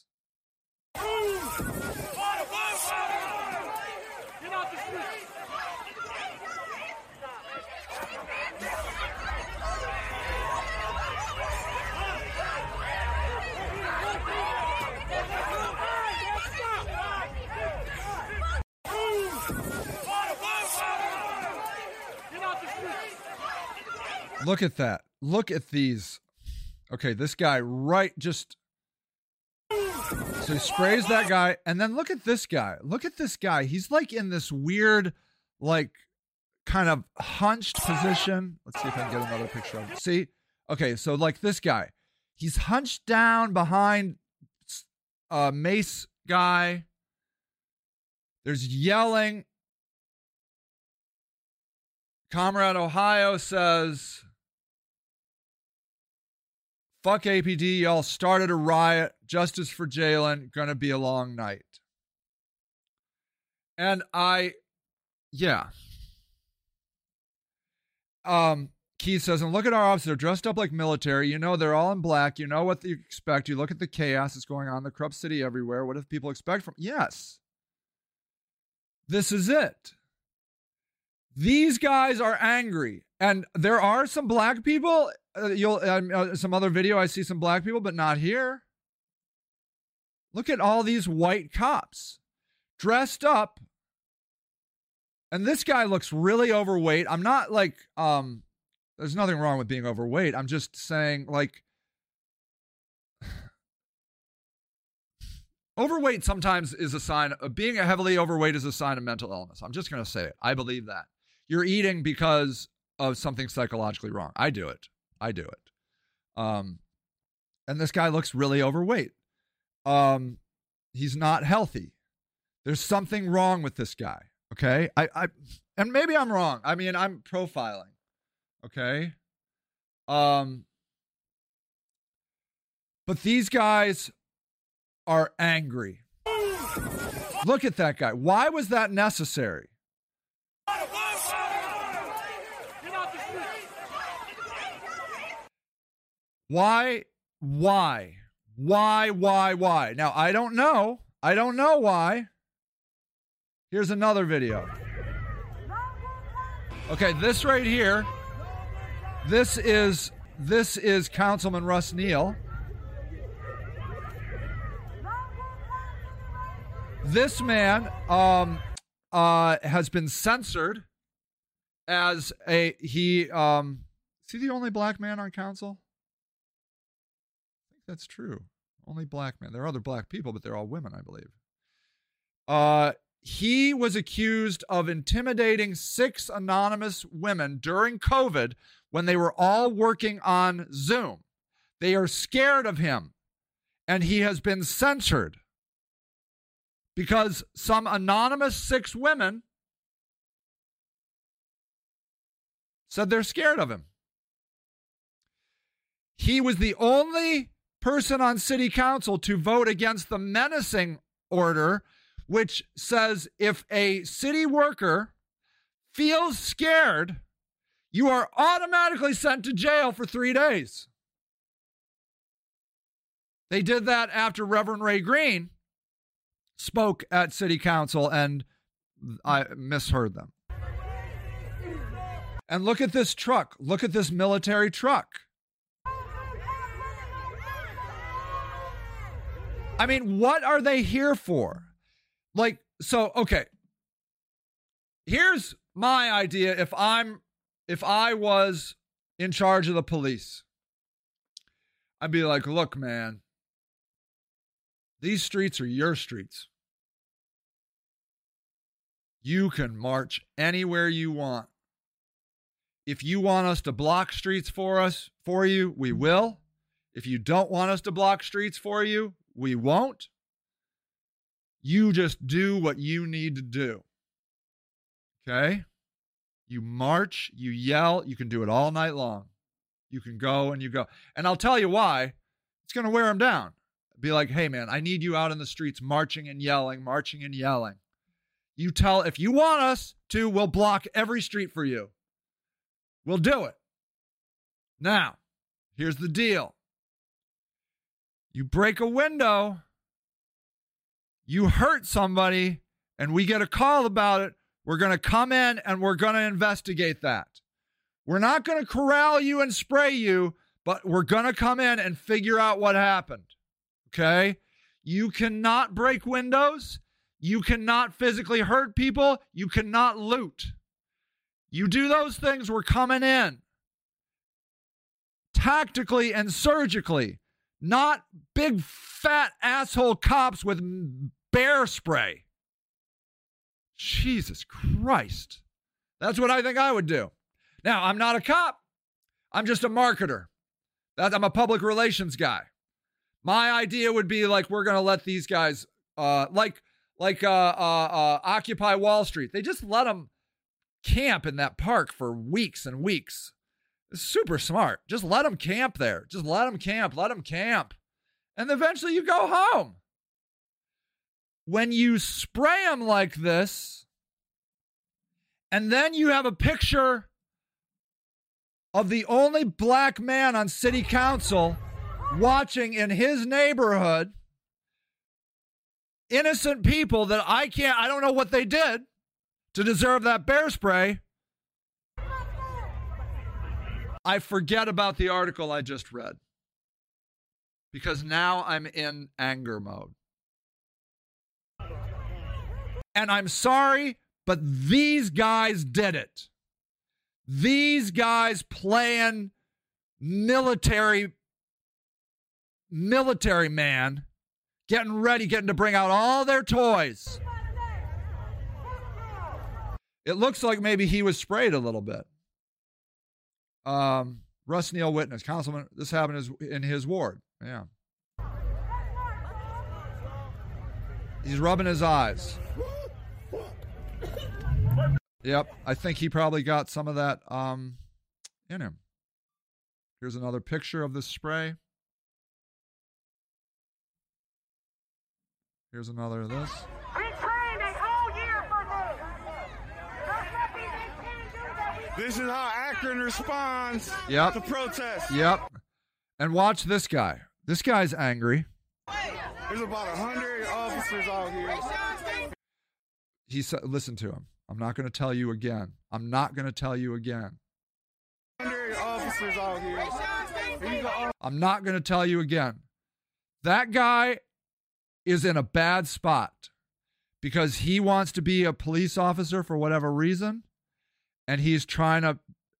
Look at that. Look at these. Okay, this guy right just... So he sprays that guy. And then look at this guy. Look at this guy. He's like in this weird, like, kind of hunched position. Let's see if I can get another picture of him. See? Okay, so like this guy. He's hunched down behind a mace guy. There's yelling. Comrade Ohio says... Fuck A P D, y'all started a riot. Justice for Jayland. Gonna be a long night. And I, yeah. Um, Keith says, and look at our officers. They're dressed up like military. You know, they're all in black. You know what you expect. You look at the chaos that's going on, the corrupt city everywhere. What do people expect from? Yes. This is it. These guys are angry. And there are some black people. Uh, you'll uh, some other video, I see some black people, but not here. Look at all these white cops dressed up. And this guy looks really overweight. I'm not like, um, there's nothing wrong with being overweight. I'm just saying, like, overweight sometimes is a sign of being heavily overweight is a sign of mental illness. I'm just going to say it. I believe that. You're eating because of something psychologically wrong. I do it. I do it. Um, and this guy looks really overweight. Um, he's not healthy. There's something wrong with this guy. Okay. I, I, and maybe I'm wrong. I mean, I'm profiling. Okay. Um, but these guys are angry. Look at that guy. Why was that necessary? Why, why, why, why, why? Now, I don't know. I don't know why. Here's another video. Okay, this right here. This is, this is Councilman Russ Neal. This man um, uh, has been censored as a, he, um, is he the only black man on council? That's true. Only black men. There are other black people, but they're all women, I believe. Uh, he was accused of intimidating six anonymous women during COVID when they were all working on Zoom. They are scared of him, and he has been censored because some anonymous six women said they're scared of him. He was the only person on city council to vote against the menacing order, which says if a city worker feels scared, you are automatically sent to jail for three days. They did that after Reverend Ray Greene spoke at city council, and I misheard them. And look at this truck. Look at this military truck. I mean, what are they here for? Like, so, okay. Here's my idea. If I'm, if I was in charge of the police, I'd be like, look, man, these streets are your streets. You can march anywhere you want. If you want us to block streets for us, for you, we will. If you don't want us to block streets for you, we won't. You just do what you need to do. Okay? You march, you yell, you can do it all night long. You can go and you go. And I'll tell you why. It's going to wear them down. Be like, hey, man, I need you out in the streets marching and yelling, marching and yelling. You tell, if you want us to, we'll block every street for you. We'll do it. Now, here's the deal. You break a window, you hurt somebody, and we get a call about it, we're going to come in and we're going to investigate that. We're not going to corral you and spray you, but we're going to come in and figure out what happened. Okay? You cannot break windows. You cannot physically hurt people. You cannot loot. You do those things, we're coming in. Tactically and surgically. Not big, fat asshole cops with bear spray. Jesus Christ. That's what I think I would do. Now, I'm not a cop. I'm just a marketer. I'm a public relations guy. My idea would be like, we're going to let these guys, uh, like like uh, uh, uh, Occupy Wall Street. They just let them camp in that park for weeks and weeks. It's super smart. Just let them camp there. Just let them camp. Let them camp. And eventually you go home. When you spray them like this, and then you have a picture of the only black man on city council watching in his neighborhood, innocent people that I can't, I don't know what they did to deserve that bear spray. I forget about the article I just read because now I'm in anger mode. And I'm sorry, but these guys did it. These guys playing military, military man, getting ready, getting to bring out all their toys. It looks like maybe he was sprayed a little bit. Um, Russ Neal witness, councilman, this happened in his ward. Yeah. He's rubbing his eyes. Yep, I think he probably got some of that um, in him. Here's another picture of this spray. Here's another of this. Been trained a whole year for this. This is how Akron responds yep. to protests. Yep. And watch this guy. This guy's angry. There's about one hundred officers out here. He said, listen to him. I'm not going to tell you again. I'm not going to tell you again. I'm not going to tell you again. That guy is in a bad spot because he wants to be a police officer for whatever reason. And he's trying to,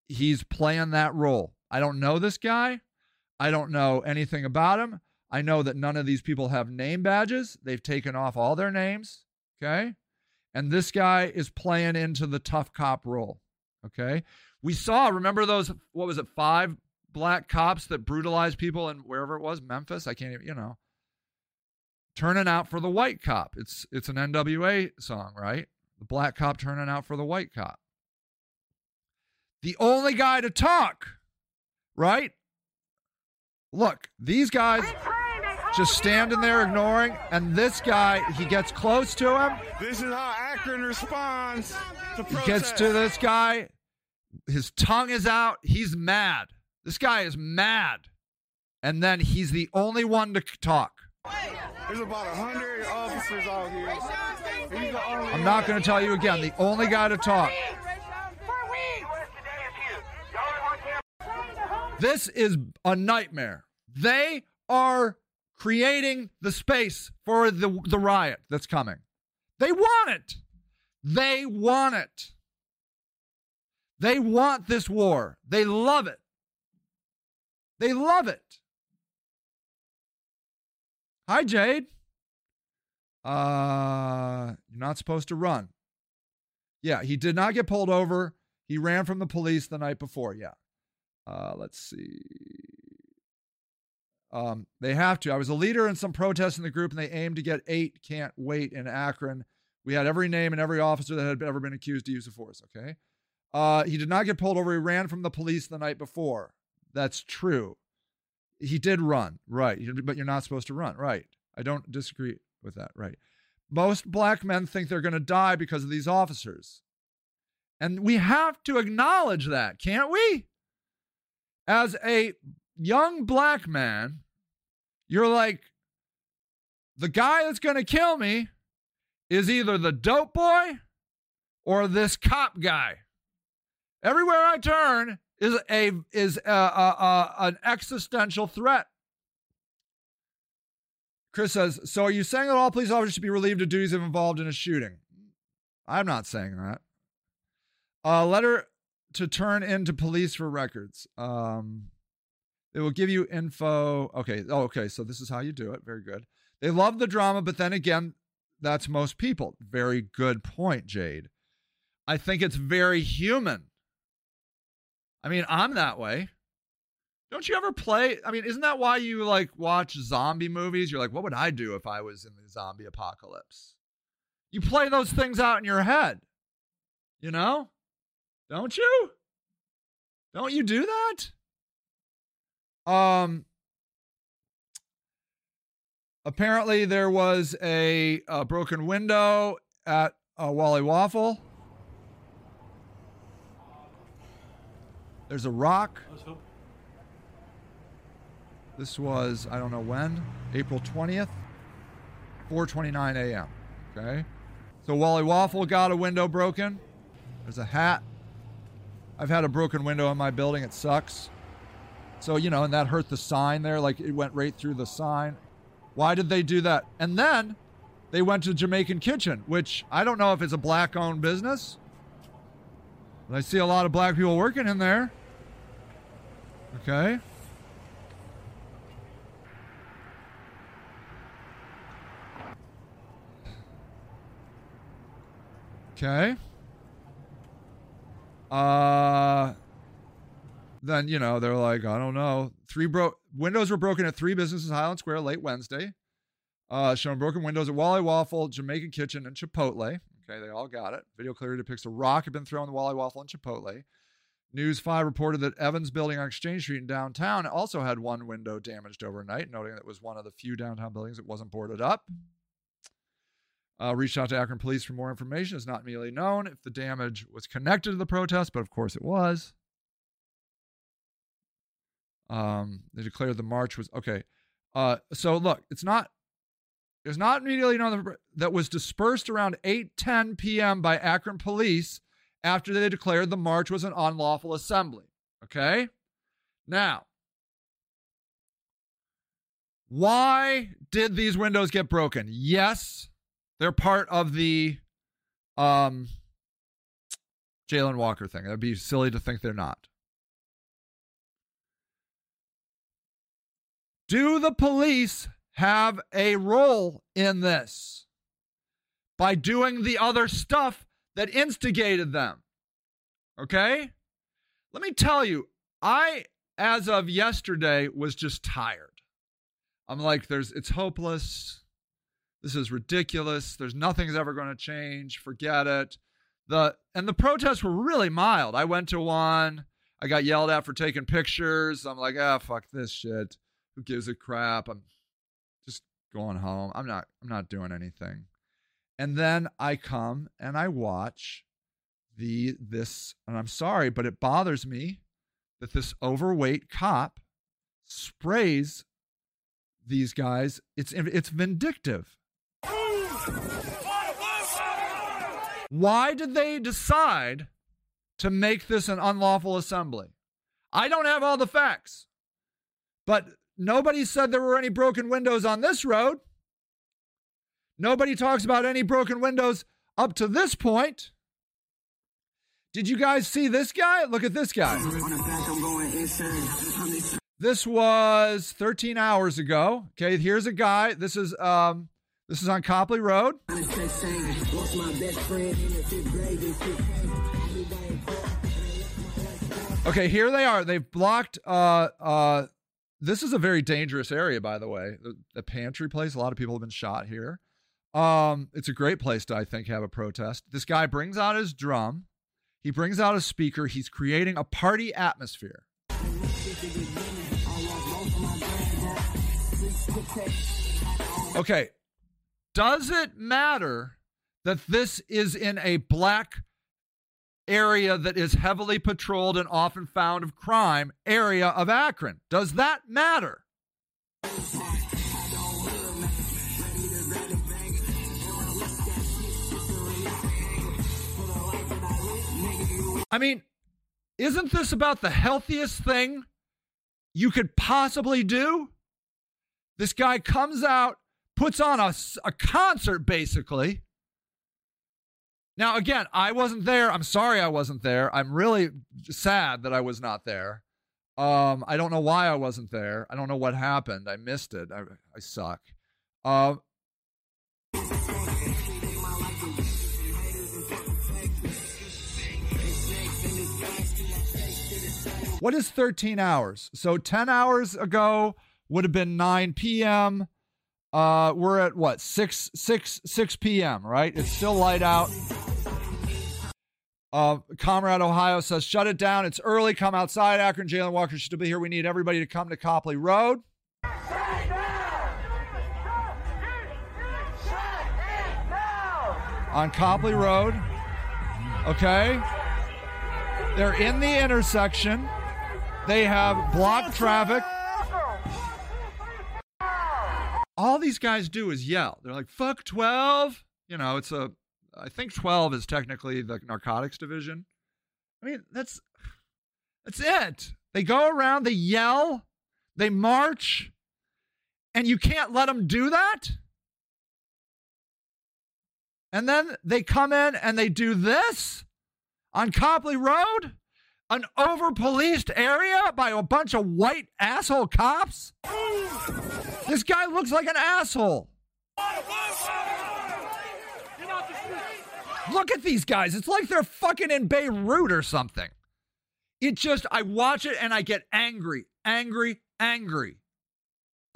he's playing that role. I don't know this guy. I don't know anything about him. I know that none of these people have name badges. They've taken off all their names. Okay. And this guy is playing into the tough cop role, okay? We saw, remember those, what was it, five black cops that brutalized people in wherever it was, Memphis? I can't even, you know. Turning out for the white cop. It's it's an N W A song, right? The black cop turning out for the white cop. The only guy to talk, right? Look, these guys... just standing there ignoring, and this guy, he gets close to him. This is how Akron responds to protests. He gets to this guy. His tongue is out. He's mad. This guy is mad. And then he's the only one to talk. There's about one hundred officers out here. He's the only I'm not going to tell you again. The only guy to talk. This is a nightmare. They are... creating the space for the, the riot that's coming. They want it. They want it. They want this war. They love it. They love it. Hi, Jade. Uh, you're not supposed to run. Yeah, he did not get pulled over. He ran from the police the night before. Yeah. Uh, let's see. Um, they have to. I was a leader in some protests in the group, and they aimed to get eight can't wait in Akron. We had every name and every officer that had ever been accused to use of force. Okay. Uh, he did not get pulled over. He ran from the police the night before. That's true. He did run. Right. But you're not supposed to run. Right. I don't disagree with that. Right. Most black men think they're going to die because of these officers. And we have to acknowledge that, can't we? As a young black man, you're like, the guy that's going to kill me is either the dope boy or this cop guy. Everywhere I turn is a is a, a, a, an existential threat. Chris says, so are you saying that all police officers should be relieved of duties if involved in a shooting? I'm not saying that. A letter to turn into police for records. Um, it will give you info. Okay. Oh, okay. So this is how you do it. Very good. They love the drama, but then again, that's most people. Very good point, Jade. I think it's very human. I mean, I'm that way. Don't you ever play? I mean, isn't that why you like watch zombie movies? You're like, what would I do if I was in the zombie apocalypse? You play those things out in your head, you know? Don't you? Don't you do that? Um, apparently there was a, a broken window at uh, Wally Waffle. There's a rock. This was, I don't know when, April twentieth, four twenty-nine a m Okay. So Wally Waffle got a window broken. There's a hat. I've had a broken window in my building. It sucks. So, you know, and that hurt the sign there. Like, it went right through the sign. Why did they do that? And then they went to Jamaican Kitchen, which I don't know if it's a black-owned business. But I see a lot of black people working in there. Okay. Okay. Uh, then, you know, they're like, I don't know. Three bro windows were broken at three businesses, Highland Square, late Wednesday. Uh, showing broken windows at Wally Waffle, Jamaican Kitchen, and Chipotle. Okay, they all got it. Video clearly depicts a rock had been thrown to Wally Waffle and Chipotle. News five reported that Evans building on Exchange Street in downtown also had one window damaged overnight, noting that it was one of the few downtown buildings that wasn't boarded up. Uh, reached out to Akron police for more information. It's not immediately known if the damage was connected to the protest, but of course it was. Um, they declared the march was okay. Uh, so look, it's not, it's not immediately known that was dispersed around eight ten p m by Akron police after they declared the march was an unlawful assembly. Okay. Now, why did these windows get broken? Yes. They're part of the um, Jayland Walker thing. That'd be silly to think they're not. Do the police have a role in this by doing the other stuff that instigated them? Okay? Let me tell you, I, as of yesterday, was just tired. I'm like, there's, it's hopeless. This is ridiculous. There's nothing's ever going to change. Forget it. The and the protests were really mild. I went to one. I got yelled at for taking pictures. I'm like, ah, fuck this shit. Who gives a crap? I'm just going home. I'm not. I'm not doing anything. And then I come and I watch the this. And I'm sorry, but it bothers me that this overweight cop sprays these guys. It's it's vindictive. Why did they decide to make this an unlawful assembly? I don't have all the facts, but nobody said there were any broken windows on this road. Nobody talks about any broken windows up to this point. Did you guys see this guy? Look at this guy. This was thirteen hours ago. Okay, here's a guy. This is... um. This is on Copley Road. Okay, here they are. They've blocked. Uh, uh, this is a very dangerous area, by the way. The, the pantry place. A lot of people have been shot here. Um, it's a great place to, I think, have a protest. This guy brings out his drum. He brings out a speaker. He's creating a party atmosphere. Okay. Does it matter that this is in a black area that is heavily patrolled and often found of crime area of Akron? Does that matter? I mean, isn't this about the healthiest thing you could possibly do? This guy comes out, puts on a, a concert, basically. Now, again, I wasn't there. I'm sorry I wasn't there. I'm really sad that I was not there. Um, I don't know why I wasn't there. I don't know what happened. I missed it. I, I suck. Uh, What is thirteen hours? So ten hours ago would have been nine p m Uh, we're at what? six p m, right? It's still light out. Uh, Comrade Ohio says, shut it down. It's early. Come outside. Akron, Jayland Walker should be here. We need everybody to come to Copley Road. Shut it down. Shut it down. On Copley Road. Okay. They're in the intersection. They have blocked traffic. All these guys do is yell. They're like, fuck twelve. You know, it's a, I think twelve is technically the narcotics division. I mean, that's, that's it. They go around, they yell, they march, and you can't let them do that. And then they come in and they do this on Copley Road, an over-policed area by a bunch of white asshole cops. This guy looks like an asshole. Look at these guys. It's like they're fucking in Beirut or something. It just, I watch it and I get angry, angry, angry.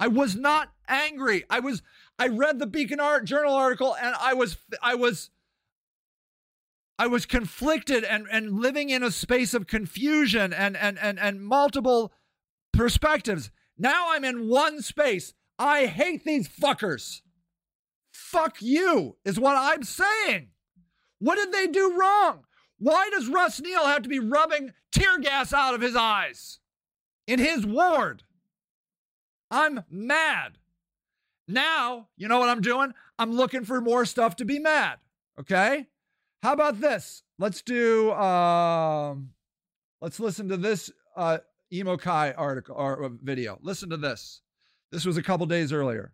I was not angry. I was, I read the Beacon Journal article and I was, I was, I was conflicted and, and living in a space of confusion and, and, and, and multiple perspectives. Now I'm in one space. I hate these fuckers. Fuck you is what I'm saying. What did they do wrong? Why does Russ Neal have to be rubbing tear gas out of his eyes in his ward? I'm mad. Now, you know what I'm doing? I'm looking for more stuff to be mad. Okay? How about this? Let's do, um, let's listen to this uh, Imokhai article or video. Listen to this. This was a couple days earlier.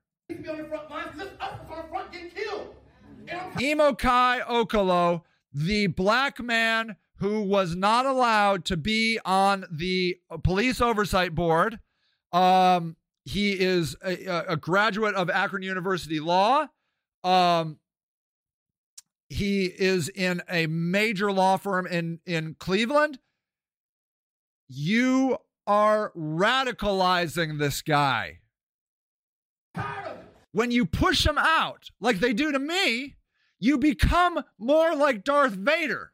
Imokhai Okolo, the black man who was not allowed to be on the police oversight board. Um, he is a, a graduate of Akron University Law. Um, he is in a major law firm in, in Cleveland. You are radicalizing this guy. When you push him out, like they do to me, you become more like Darth Vader.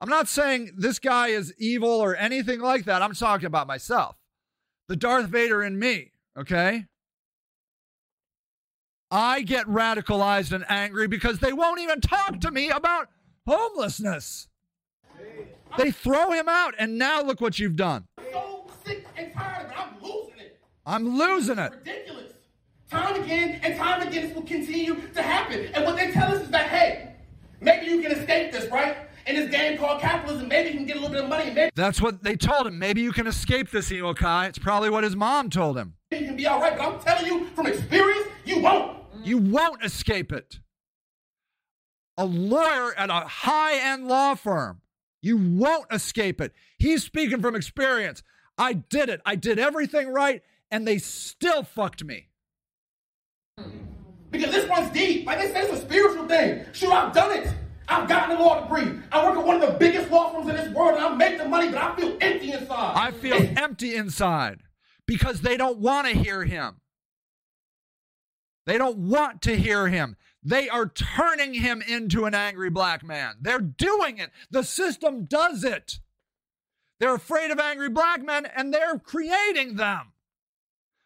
I'm not saying this guy is evil or anything like that. I'm talking about myself. The Darth Vader in me, okay? I get radicalized and angry because they won't even talk to me about homelessness. They throw him out, and now look what you've done. I'm so sick and tired of it. I'm losing it. I'm losing it. It's ridiculous. Time again and time again, this will continue to happen. And what they tell us is that, hey, maybe you can escape this, right? In this game called capitalism, maybe you can get a little bit of money. Maybe that's what they told him. Maybe you can escape this, Imokhai. It's probably what his mom told him. You can be all right, but I'm telling you from experience, you won't. You won't escape it. A lawyer at a high-end law firm. You won't escape it. He's speaking from experience. I did it. I did everything right, and they still fucked me. Because this one's deep. Like I said, it's a spiritual thing. Sure, I've done it. I've gotten a law degree. I work at one of the biggest law firms in this world, and I make the money, but I feel empty inside. I feel and- empty inside because they don't want to hear him. They don't want to hear him. They are turning him into an angry black man. They're doing it. The system does it. They're afraid of angry black men, and they're creating them.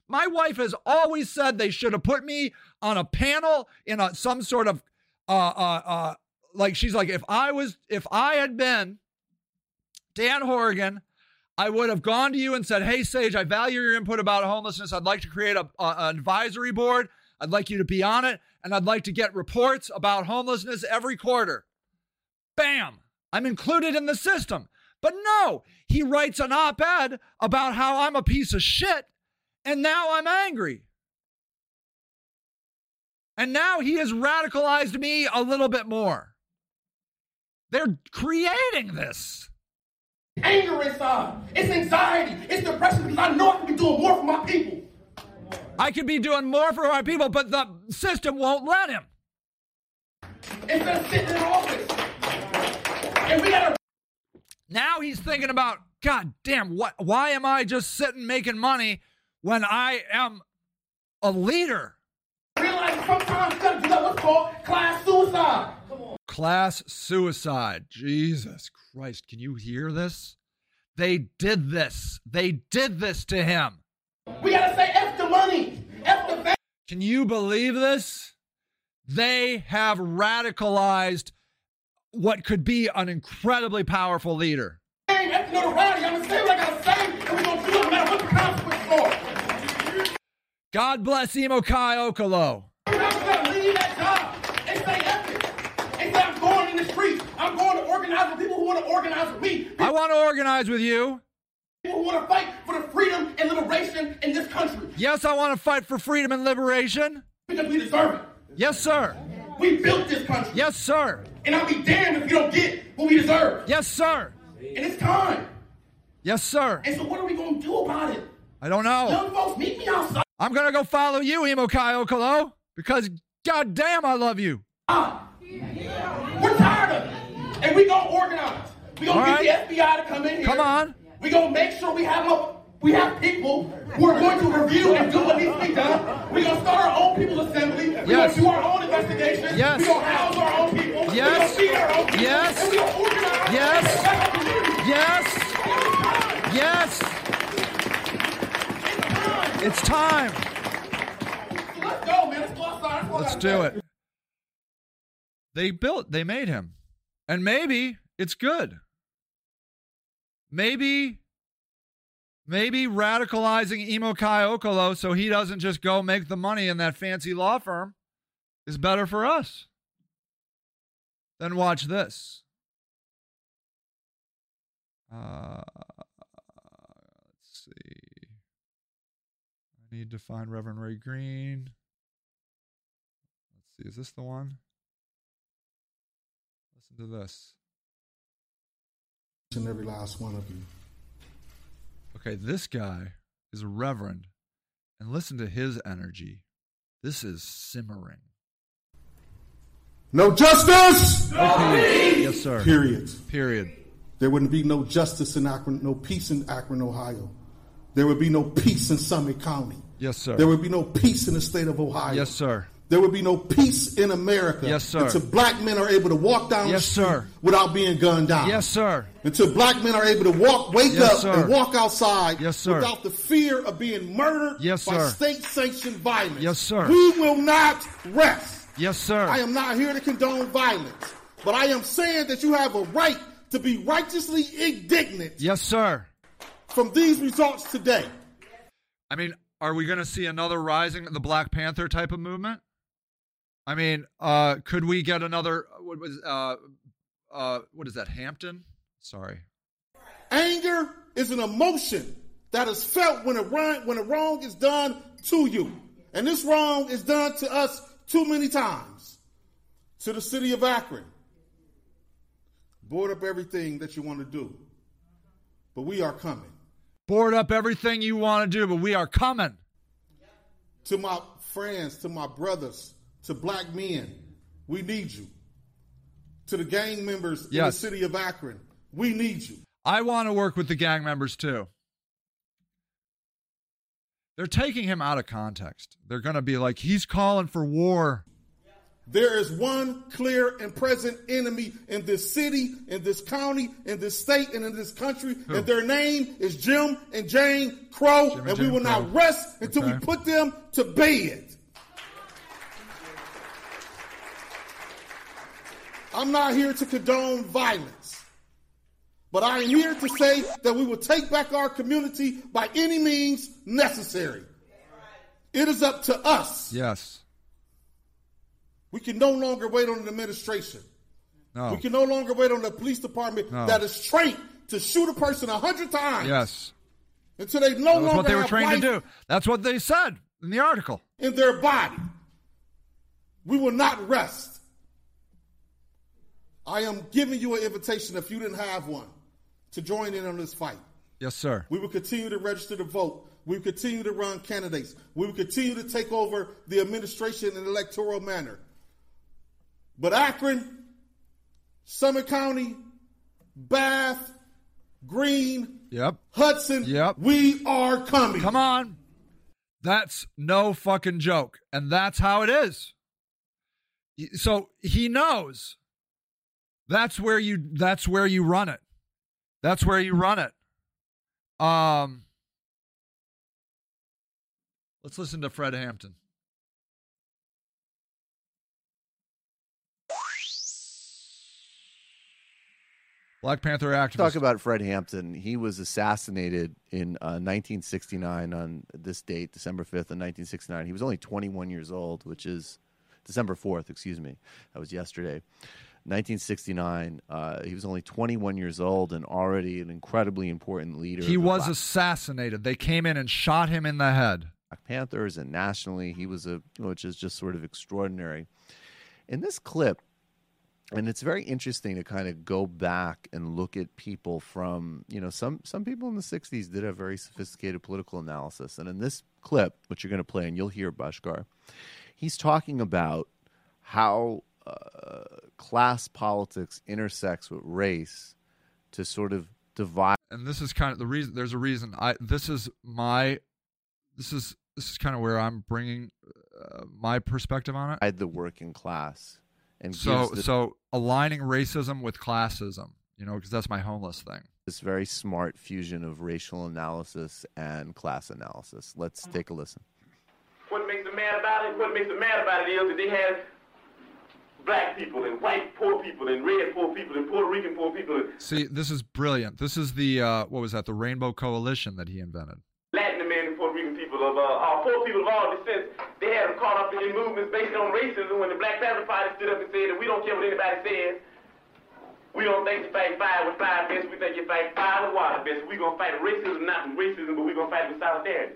My wife has always said they should have put me on a panel in a, some sort of, uh, uh, uh, like, she's like, if I was, if I had been Dan Horgan, I would have gone to you and said, hey, Sage, I value your input about homelessness. I'd like to create a, a, an advisory board. I'd like you to be on it, and I'd like to get reports about homelessness every quarter. Bam! I'm included in the system. But no, he writes an op-ed about how I'm a piece of shit, and now I'm angry. And now he has radicalized me a little bit more. They're creating this. Anger inside. It's anxiety. It's depression because I know I can be doing more for my people. I could be doing more for my people, but the system won't let him. Instead of sitting in office. And we gotta... Now he's thinking about, God damn, what, why am I just sitting making money when I am a leader? I realize sometimes you gotta do what's called class suicide. Come on. Class suicide. Jesus Christ, can you hear this? They did this. They did this to him. We gotta say F the money, F the family. Can you believe this? They have radicalized what could be an incredibly powerful leader. Hey, F the notoriety. I'm gonna say what I gotta say, and we're gonna do it no matter what the consequence for. God bless Imokhai Okolo. We're not gonna leave that job and say F it. And say I'm going in the street. I'm going to organize with people who want to organize with me. People I want to organize with you. People who want to fight for the freedom and liberation in this country. Yes, I want to fight for freedom and liberation. Because we deserve it. Yes, sir. We built this country. Yes, sir. And I'll be damned if you don't get what we deserve. Yes, sir. And it's time. Yes, sir. And so what are we going to do about it? I don't know. Young folks, meet me outside. I'm going to go follow you, Imokhai Okolo, because goddamn I love you. Ah, we're tired of it. And we're going to organize. We're going to get right. The F B I to come in here. Come on. We're going to make sure we have a, we have people who are going to review and do what needs to be done. We're going to start our own people's assembly. We're yes. going to do our own investigation. Yes. We're going to house our own people. Yes. We're going to feed our own people. Yes. And we're going to organize. Yes. Yes. Yes. It's time. It's time. So let's go, man. Let's go outside. Let's do it. They built, they made him. And maybe it's good. Maybe, maybe radicalizing Imokhai Okolo so he doesn't just go make the money in that fancy law firm is better for us. Then watch this. Uh, let's see. I need to find Reverend Ray Greene. Let's see, is this the one? Listen to this. And every last one of you. Okay, this guy is a reverend, and listen to his energy. This is simmering. No justice, no peace. Yes, sir. Period. Period. There wouldn't be no justice in Akron, no peace in Akron, Ohio. There would be no peace in Summit County. Yes, sir. There would be no peace in the state of Ohio. Yes, sir. There would be no peace in America. Yes, sir. Until black men are able to walk down yes, the street sir. Without being gunned down. Yes, sir. Until black men are able to walk, wake yes, up, sir. And walk outside yes, sir. Without the fear of being murdered yes, by state-sanctioned violence. Yes, sir. We will not rest. Yes, sir. I am not here to condone violence, but I am saying that you have a right to be righteously indignant. Yes, sir. From these results today. I mean, are we going to see another rising of the Black Panther type of movement? I mean, uh, could we get another, what was, uh, uh, what is that, Hampton? Sorry. Anger is an emotion that is felt when a, wrong, when a wrong is done to you. And this wrong is done to us too many times. To the city of Akron. Board up everything that you want to do. But we are coming. Board up everything you want to do, but we are coming. To my friends, to my brothers. To black men, we need you. to the gang members yes. in the city of Akron. We need you. I want to work with the gang members too. They're taking him out of context. They're going to be like, he's calling for war. There is one clear and present enemy in this city, in this county, in this state, and in this country. Who? And their name is Jim and Jane Crow. Jim and, and Jane we will Crow. Not rest until okay. we put them to bed. I'm not here to condone violence. But I am here to say that we will take back our community by any means necessary. It is up to us. Yes. We can no longer wait on an administration. No. We can no longer wait on the police department no. that is trained to shoot a person a hundred times. Yes. Until they no longer have life. That's what they were trained to do. That's what they said in the article. In their body. We will not rest. I am giving you an invitation, if you didn't have one, to join in on this fight. Yes, sir. We will continue to register to vote. We will continue to run candidates. We will continue to take over the administration in an electoral manner. But Akron, Summit County, Bath, Greene, yep. Hudson, yep. we are coming. Come on. That's no fucking joke. And that's how it is. So he knows that's where you that's where you run it. That's where you run it. Um, let's listen to Fred Hampton. Black Panther activist. Talk about Fred Hampton. He was assassinated in uh, nineteen sixty-nine on this date, December fifth of nineteen sixty-nine. He was only twenty-one years old, which is December fourth, excuse me. That was yesterday. nineteen sixty-nine, uh, he was only twenty-one years old and already an incredibly important leader. He was assassinated. They came in and shot him in the head. Black Panthers, and nationally, he was a, which is just sort of extraordinary. In this clip, and it's very interesting to kind of go back and look at people from, you know, some, some people in the sixties did a very sophisticated political analysis. And in this clip, which you're going to play, and you'll hear Bashkar, he's talking about how uh, class politics intersects with race to sort of divide. And this is kind of the reason, there's a reason I, this is my, this is, this is kind of where I'm bringing uh, my perspective on it. I had the working class. And so, the, so aligning racism with classism, you know, because that's my homeless thing. This very smart fusion of racial analysis and class analysis. Let's take a listen. What makes them mad about it? What makes them mad about it is that they had black people and white poor people and red poor people and Puerto Rican poor people. And see, this is brilliant. This is the uh, what was that? The Rainbow Coalition that he invented. Latin American Puerto Rican people of uh, all poor people of all descents. They had them caught up in their movements based on racism when the Black Panther Party stood up and said that we don't care what anybody says. We don't think you fight fire with fire best. We think you fight fire with water best. We're going to fight racism, not with racism, but we're going to fight with solidarity.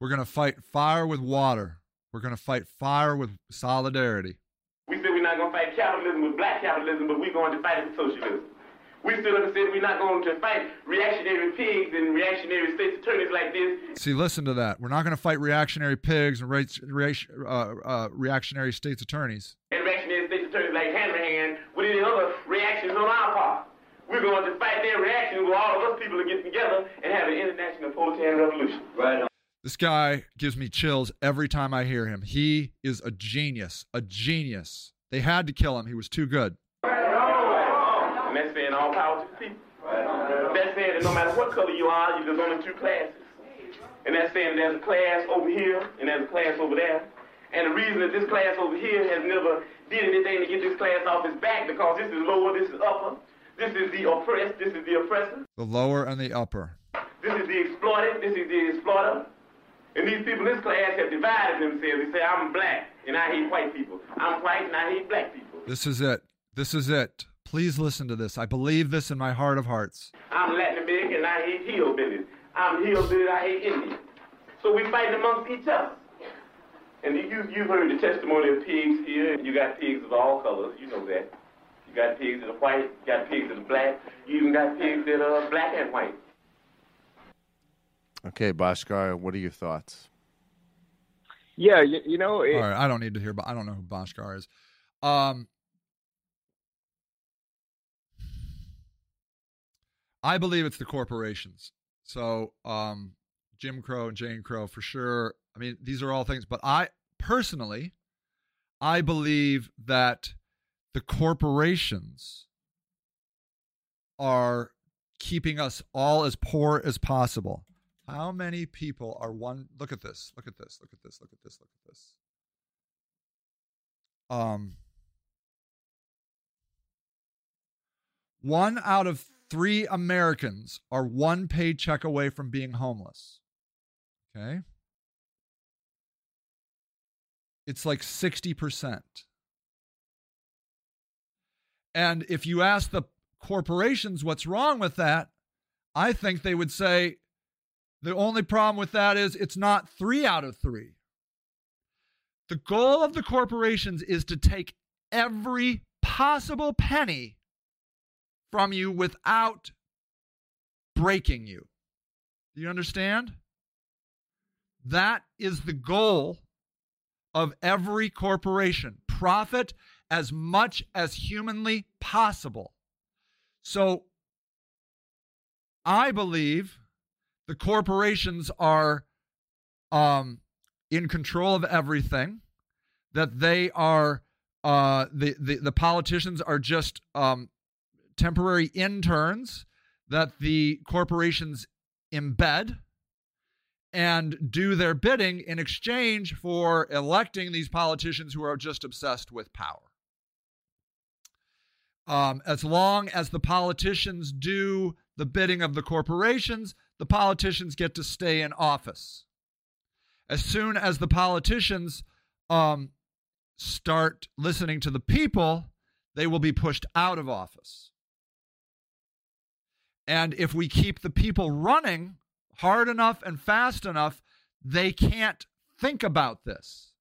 We're going to fight fire with water. We're going to fight fire with solidarity. We said we're not going to fight capitalism with black capitalism, but we're going to fight it with socialism. We stood up and said we're not going to fight reactionary pigs and reactionary state's attorneys like this. See, listen to that. We're not going to fight reactionary pigs and re- re- uh, uh, reactionary state's attorneys. And reactionary state's attorneys like Hanrahan with any other reactions on our part. We're going to fight their reaction with all of us people to get together and have an international proletarian revolution. Right on. This guy gives me chills every time I hear him. He is a genius, a genius. They had to kill him. He was too good. That's saying all power to the people. That's saying that no matter what color you are, there's only two classes. And that's saying there's a class over here and there's a class over there. And the reason that this class over here has never did anything to get this class off its back because this is lower, this is upper. This is the oppressed, this is the oppressor. The lower and the upper. This is the exploited, this is the exploiter. And these people in this class have divided themselves. They say, I'm black and I hate white people. I'm white and I hate black people. This is it. This is it. Please listen to this. I believe this in my heart of hearts. I'm Latin American and I hate hillbillies. I'm hillbillies, I hate Indians. So we fight amongst each other. And you, you've heard the testimony of pigs here. You got pigs of all colors, you know that. You got pigs that are white, you got pigs that are black. You even got pigs that are black and white. Okay, Bashkar, what are your thoughts? Yeah, you, you know... It, all right, I don't need to hear, but I don't know who Bashkar is. Um... I believe it's the corporations. So um, Jim Crow and Jane Crow for sure. I mean, these are all things, but I personally, I believe that the corporations are keeping us all as poor as possible. How many people are one? Look at this. Look at this. Look at this. Look at this. Look at this. Um, one out of three Americans are one paycheck away from being homeless. Okay. It's like sixty percent. And if you ask the corporations what's wrong with that, I think they would say the only problem with that is it's not three out of three. The goal of the corporations is to take every possible penny from you without breaking you. Do you understand? That is the goal of every corporation. Profit as much as humanly possible. So I believe the corporations are um, in control of everything, that they are, uh, the, the, the politicians are just um, temporary interns that the corporations embed and do their bidding in exchange for electing these politicians who are just obsessed with power. Um, as long as the politicians do the bidding of the corporations, the politicians get to stay in office. As soon as the politicians um, start listening to the people, they will be pushed out of office. And if we keep the people running hard enough and fast enough, they can't think about this.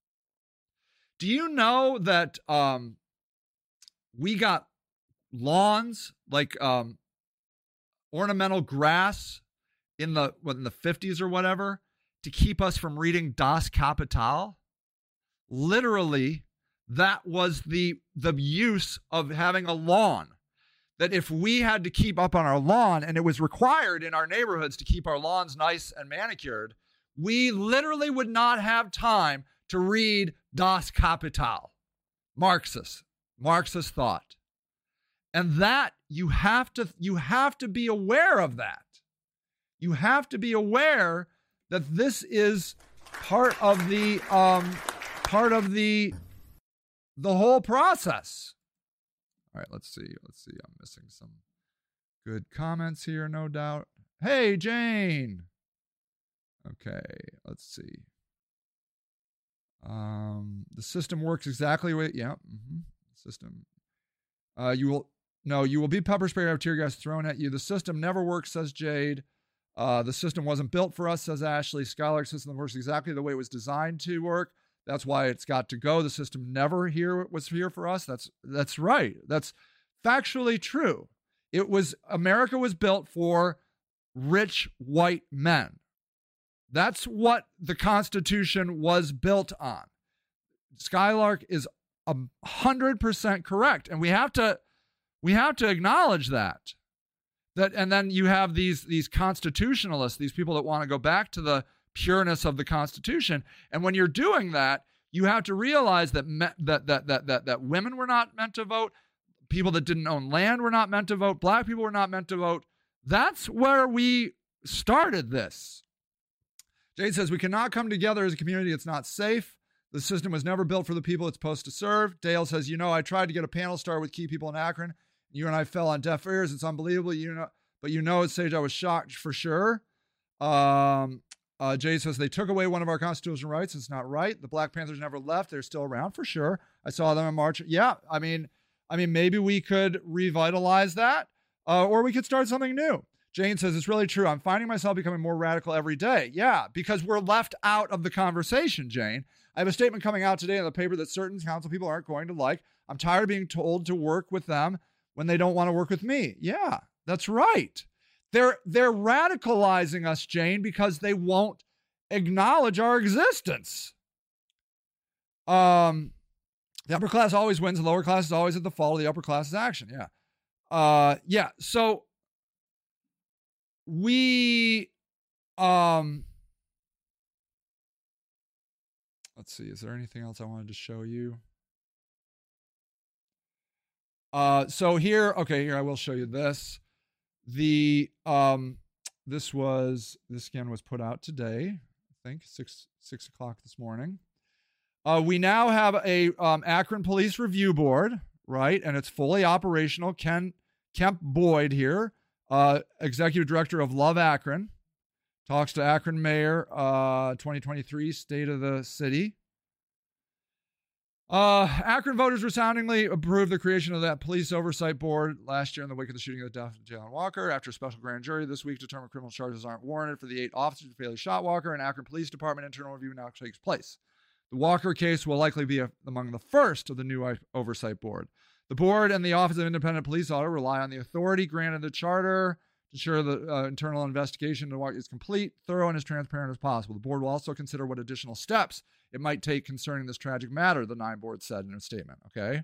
Do you know that um, we got lawns, like um, ornamental grass, in the what, in the fifties or whatever, to keep us from reading Das Kapital? Literally, that was the the use of having a lawn. That if we had to keep up on our lawn, and it was required in our neighborhoods to keep our lawns nice and manicured, we literally would not have time to read Das Kapital, Marxist, Marxist thought. And that you have to you have to be aware of that. You have to be aware that this is part of the um, part of the the whole process. All right, let's see. Let's see. I'm missing some good comments here, no doubt. Hey, Jane. Okay, let's see. Um, the system works exactly with yeah. Mm-hmm, system. Uh, you will. No, you will be pepper sprayed or tear gas thrown at you. The system never works, says Jade. Uh, the system wasn't built for us, says Ashley. Scholar system works exactly the way it was designed to work. That's why it's got to go. The system never here was here for us. That's that's right. That's factually true. It was America was built for rich white men. That's what the Constitution was built on. Skylark is a hundred percent correct, and we have to. We have to acknowledge that. That, and then you have these, these constitutionalists, these people that want to go back to the pureness of the Constitution. And when you're doing that, you have to realize that me, that, that that that that women were not meant to vote, people that didn't own land were not meant to vote, black people were not meant to vote. That's where we started this. Jade says, we cannot come together as a community. It's not safe. The system was never built for the people it's supposed to serve. Dale says, you know, I tried to get a panel star with key people in Akron. You and I fell on deaf ears. It's unbelievable. You know, but you know, Sage, I was shocked for sure. Um, uh, Jay says they took away one of our constitutional rights. It's not right. The Black Panthers never left. They're still around for sure. I saw them in March. Yeah. I mean, I mean, maybe we could revitalize that uh, or we could start something new. Jane says, it's really true. I'm finding myself becoming more radical every day. Yeah, because we're left out of the conversation, Jane. I have a statement coming out today in the paper that certain council people aren't going to like. I'm tired of being told to work with them when they don't want to work with me. Yeah, that's right. They're they're radicalizing us, Jane, because they won't acknowledge our existence. Um, the upper class always wins. The lower class is always at the fault of the upper class's action. Yeah. Uh, yeah. So we, um, let's see, is there anything else I wanted to show you? Uh, so here, okay, here I will show you this. The, um, this was, this again was put out today, I think six, six o'clock this morning. Uh, we now have a, um, Akron Police Review Board, right? And it's fully operational. Ken, Kemp Boyd here, uh, executive director of Love Akron, talks to Akron mayor, uh, twenty twenty-three state of the city. Uh, Akron voters resoundingly approved the creation of that police oversight board last year in the wake of the shooting of the death of Jayland Walker. After a special grand jury this week determined criminal charges aren't warranted for the eight officers who fatally shot Walker, an Akron Police Department internal review now takes place. The Walker case will likely be a, among the first of the new oversight board. The board and the Office of Independent Police Auditor rely on the authority granted the charter to ensure the uh, internal investigation is complete, thorough, and as transparent as possible. The board will also consider what additional steps it might take concerning this tragic matter, the nine board said in a statement, okay?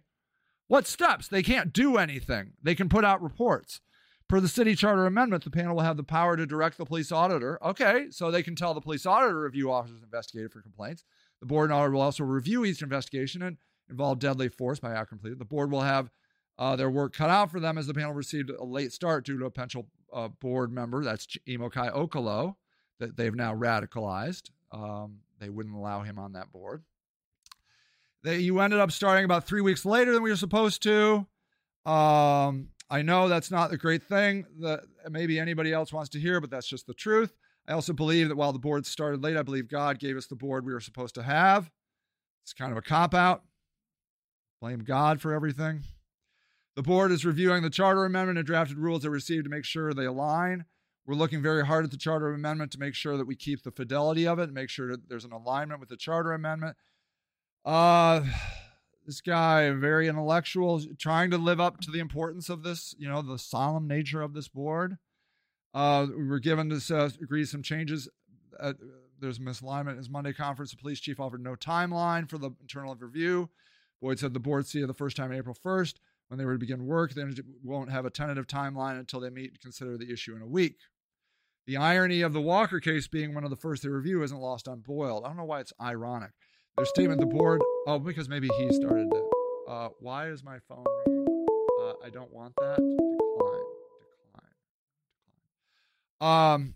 What steps? They can't do anything. They can put out reports. Per the city charter amendment, the panel will have the power to direct the police auditor. Okay, so they can tell the police auditor to review officers investigated for complaints. The board and auditor will also review each investigation and involve deadly force by Akron Police. The board will have uh, their work cut out for them as the panel received a late start due to a potential uh, board member, that's Imokhai Okolo, that they've now radicalized. Um, they wouldn't allow him on that board. They, you ended up starting about three weeks later than we were supposed to. Um, I know that's not the great thing that maybe anybody else wants to hear, but that's just the truth. I also believe that while the board started late, I believe God gave us the board we were supposed to have. It's kind of a cop-out. Blame God for everything. The board is reviewing the charter amendment and drafted rules they received to make sure they align. We're looking very hard at the charter amendment to make sure that we keep the fidelity of it and make sure that there's an alignment with the charter amendment. Uh, this guy, very intellectual, trying to live up to the importance of this, you know, the solemn nature of this board. Uh, we were given to uh, agree some changes. Uh, there's misalignment. His Monday conference, the police chief offered no timeline for the internal review. Boyd said the board see the first time April first when they were to begin work. They won't have a tentative timeline until they meet and consider the issue in a week. The irony of the Walker case being one of the first they review isn't lost on Boyle. I don't know why it's ironic. Their statement, the board, oh, because maybe he started it. Uh, why is my phone ringing? Uh, I don't want that. Decline, decline, decline. Um,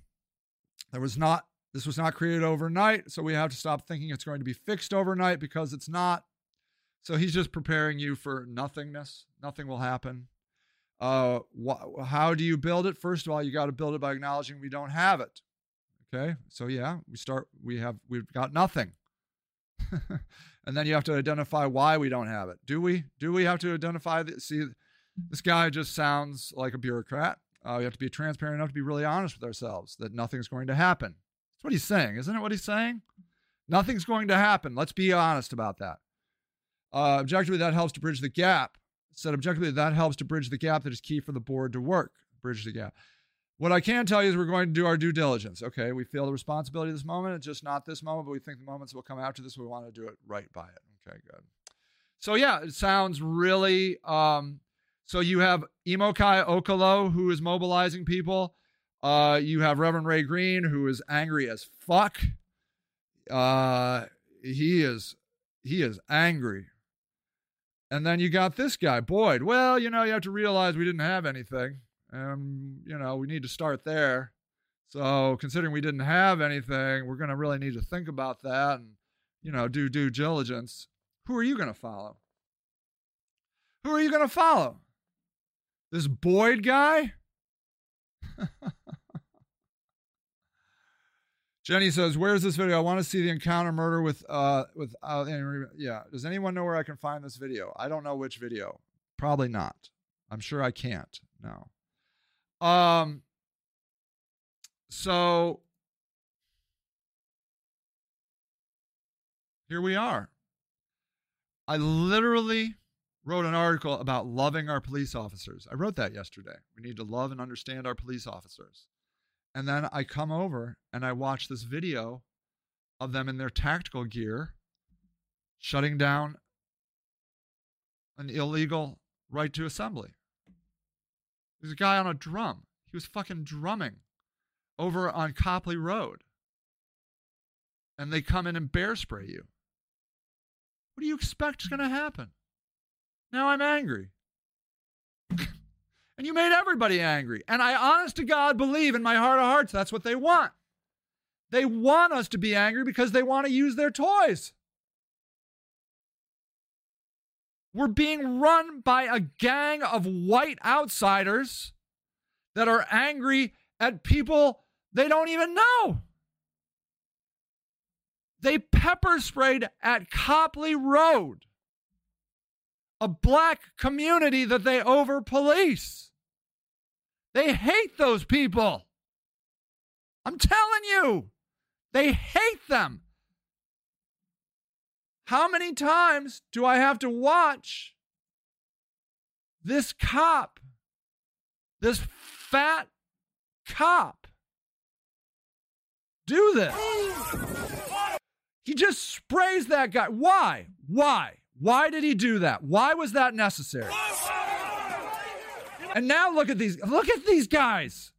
there was not, this was not created overnight, so we have to stop thinking it's going to be fixed overnight because it's not. So he's just preparing you for nothingness. Nothing will happen. Uh, wh- how do you build it? First of all, you got to build it by acknowledging we don't have it. Okay. So yeah, we start, we have, we've got nothing. And then you have to identify why we don't have it. Do we, do we have to identify that? See, this guy just sounds like a bureaucrat. Uh, we have to be transparent enough to be really honest with ourselves that nothing's going to happen. That's what he's saying. Isn't it what he's saying? Nothing's going to happen. Let's be honest about that. Uh, objectively, that helps to bridge the gap. Said objectively, that helps to bridge the gap that is key for the board to work. Bridge the gap. What I can tell you is we're going to do our due diligence. Okay, we feel the responsibility of this moment. It's just not this moment, but we think the moments will come after this. We want to do it right by it. Okay, good. So yeah, it sounds really... Um, so you have Imokhai Okolo, who is mobilizing people. Uh, you have Reverend Ray Greene, who is angry as fuck. Uh, he is he is angry. And then you got this guy, Boyd. Well, you know, you have to realize we didn't have anything. And, you know, we need to start there. So considering we didn't have anything, we're going to really need to think about that and, you know, do due diligence. Who are you going to follow? Who are you going to follow? This Boyd guy? Jenny says, where's this video? I want to see the encounter murder with, uh, with, uh, yeah. Does anyone know where I can find this video? I don't know which video. Probably not. I'm sure I can't. No. Um, so here we are. I literally wrote an article about loving our police officers. I wrote that yesterday. We need to love and understand our police officers. And then I come over and I watch this video of them in their tactical gear shutting down an illegal right to assembly. There's a guy on a drum. He was fucking drumming over on Copley Road, and they come in and bear spray you. What do you expect is going to happen? Now I'm angry. And you made everybody angry. And I, honest to God, believe in my heart of hearts that's what they want. They want us to be angry because they want to use their toys. We're being run by a gang of white outsiders that are angry at people they don't even know. They pepper sprayed at Copley Road, a black community that they over-police. They hate those people. I'm telling you, they hate them. How many times do I have to watch this cop, this fat cop, do this? He just sprays that guy. Why? Why? Why did he do that? Why was that necessary? And now look at these. Look at these guys.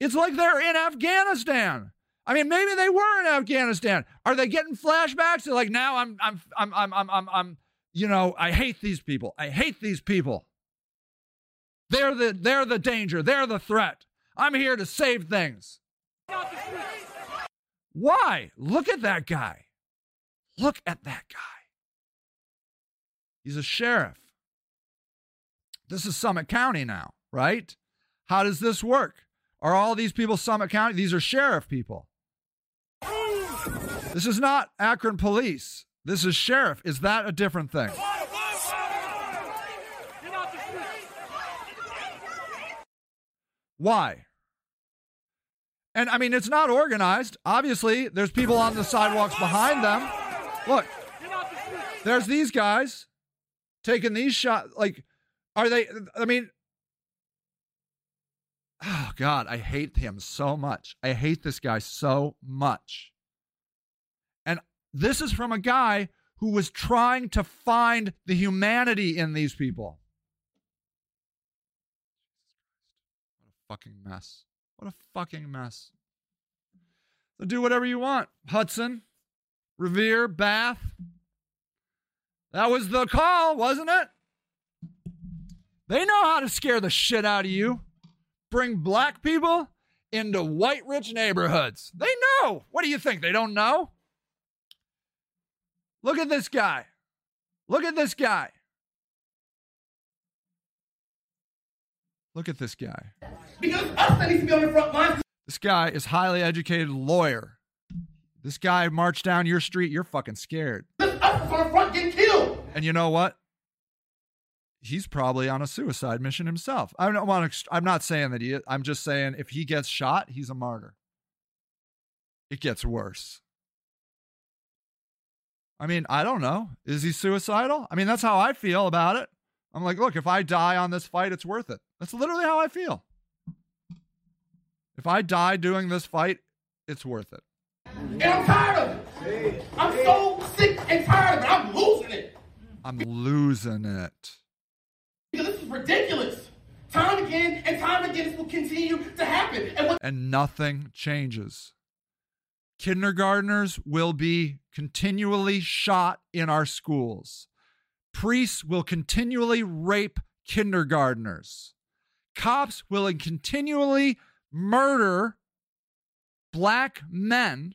It's like they're in Afghanistan. I mean, maybe they were in Afghanistan. Are they getting flashbacks? They're like, now I'm, I'm, I'm, I'm, I'm, I'm, I'm, you know, I hate these people. I hate these people. They're the, they're the danger. They're the threat. I'm here to save things. Why? Look at that guy. Look at that guy. He's a sheriff. This is Summit County now, right? How does this work? Are all these people Summit County? These are sheriff people. This is not Akron police. This is sheriff. Is that a different thing? Why? And I mean, it's not organized. Obviously, there's people on the sidewalks behind them. Look, there's these guys taking these shots. Like, are they, I mean, oh, God, I hate him so much. I hate this guy so much. And this is from a guy who was trying to find the humanity in these people. What a fucking mess. What a fucking mess. So do whatever you want. Hudson, Revere, Bath. That was the call, wasn't it? They know how to scare the shit out of you. Bring black people into white rich neighborhoods. They know. What do you think? They don't know? Look at this guy. Look at this guy. Look at this guy. Because us that needs to be on the front line. This guy is highly educated lawyer. This guy marched down your street. You're fucking scared. Us that's on the front getting killed. And you know what? He's probably on a suicide mission himself. I don't want to, I'm not saying that he is. I'm just saying if he gets shot, he's a martyr. It gets worse. I mean, I don't know. Is he suicidal? I mean, that's how I feel about it. I'm like, look, if I die on this fight, it's worth it. That's literally how I feel. If I die doing this fight, it's worth it. And I'm tired of it. I'm so sick and tired of it. I'm losing it. I'm losing it. This is ridiculous. Time again and time again, this will continue to happen. And, what- and nothing changes. Kindergartners will be continually shot in our schools. Priests will continually rape kindergartners. Cops will continually murder black men.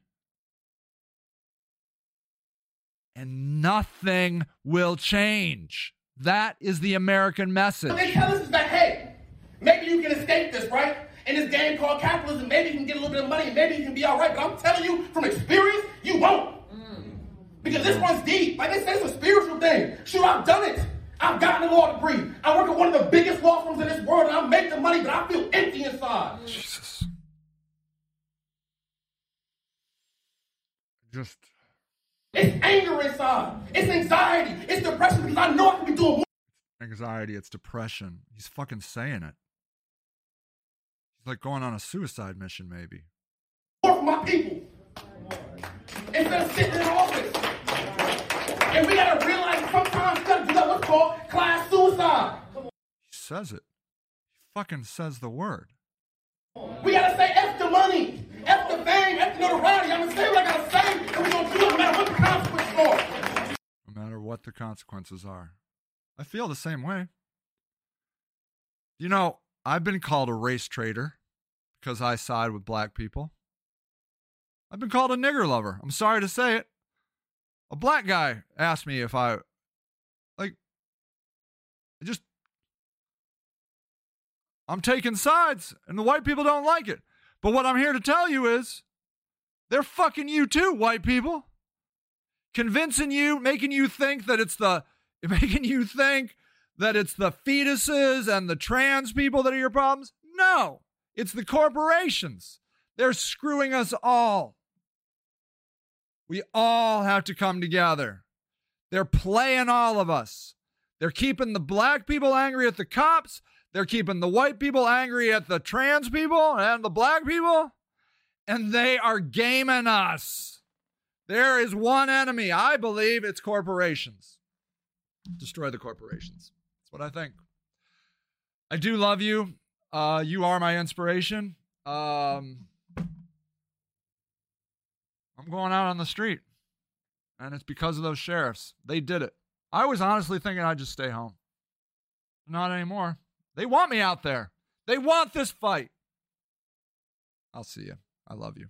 And nothing will change. That is the American message. They tell us that, hey, maybe you can escape this, right? In this game called capitalism, maybe you can get a little bit of money, and maybe you can be all right. But I'm telling you from experience, you won't. Mm. Because this one's deep. Like they say, it's a spiritual thing. Sure, I've done it. I've gotten a law degree. I work at one of the biggest law firms in this world, and I make the money, but I feel empty inside. Jesus. Just... It's anger inside. It's anxiety. It's depression because I know I can be doing more. Anxiety, it's depression. He's fucking saying it. He's like going on a suicide mission, maybe. More for my people. Instead of sitting in the office. And we gotta realize sometimes we gotta do that what's called class suicide. He says it. He fucking says the word. We gotta say F them. money. F the fame, F the notoriety. I'm going to say what I got to say, and we're going to do it no matter what the consequences are. No matter what the consequences are. I feel the same way. You know, I've been called a race traitor because I side with black people. I've been called a nigger lover. I'm sorry to say it. A black guy asked me if I, like, I just, I'm taking sides, and the white people don't like it. But what I'm here to tell you is, they're fucking you too, white people. Convincing you, making you think that it's the, making you think that it's the fetuses and the trans people that are your problems. No, it's the corporations. They're screwing us all. We all have to come together. They're playing all of us. They're keeping the black people angry at the cops. They're keeping the white people angry at the trans people and the black people, and they are gaming us. There is one enemy. I believe it's corporations. Destroy the corporations. That's what I think. I do love you. Uh, you are my inspiration. Um, I'm going out on the street, and it's because of those sheriffs. They did it. I was honestly thinking I'd just stay home. Not anymore. They want me out there. They want this fight. I'll see you. I love you.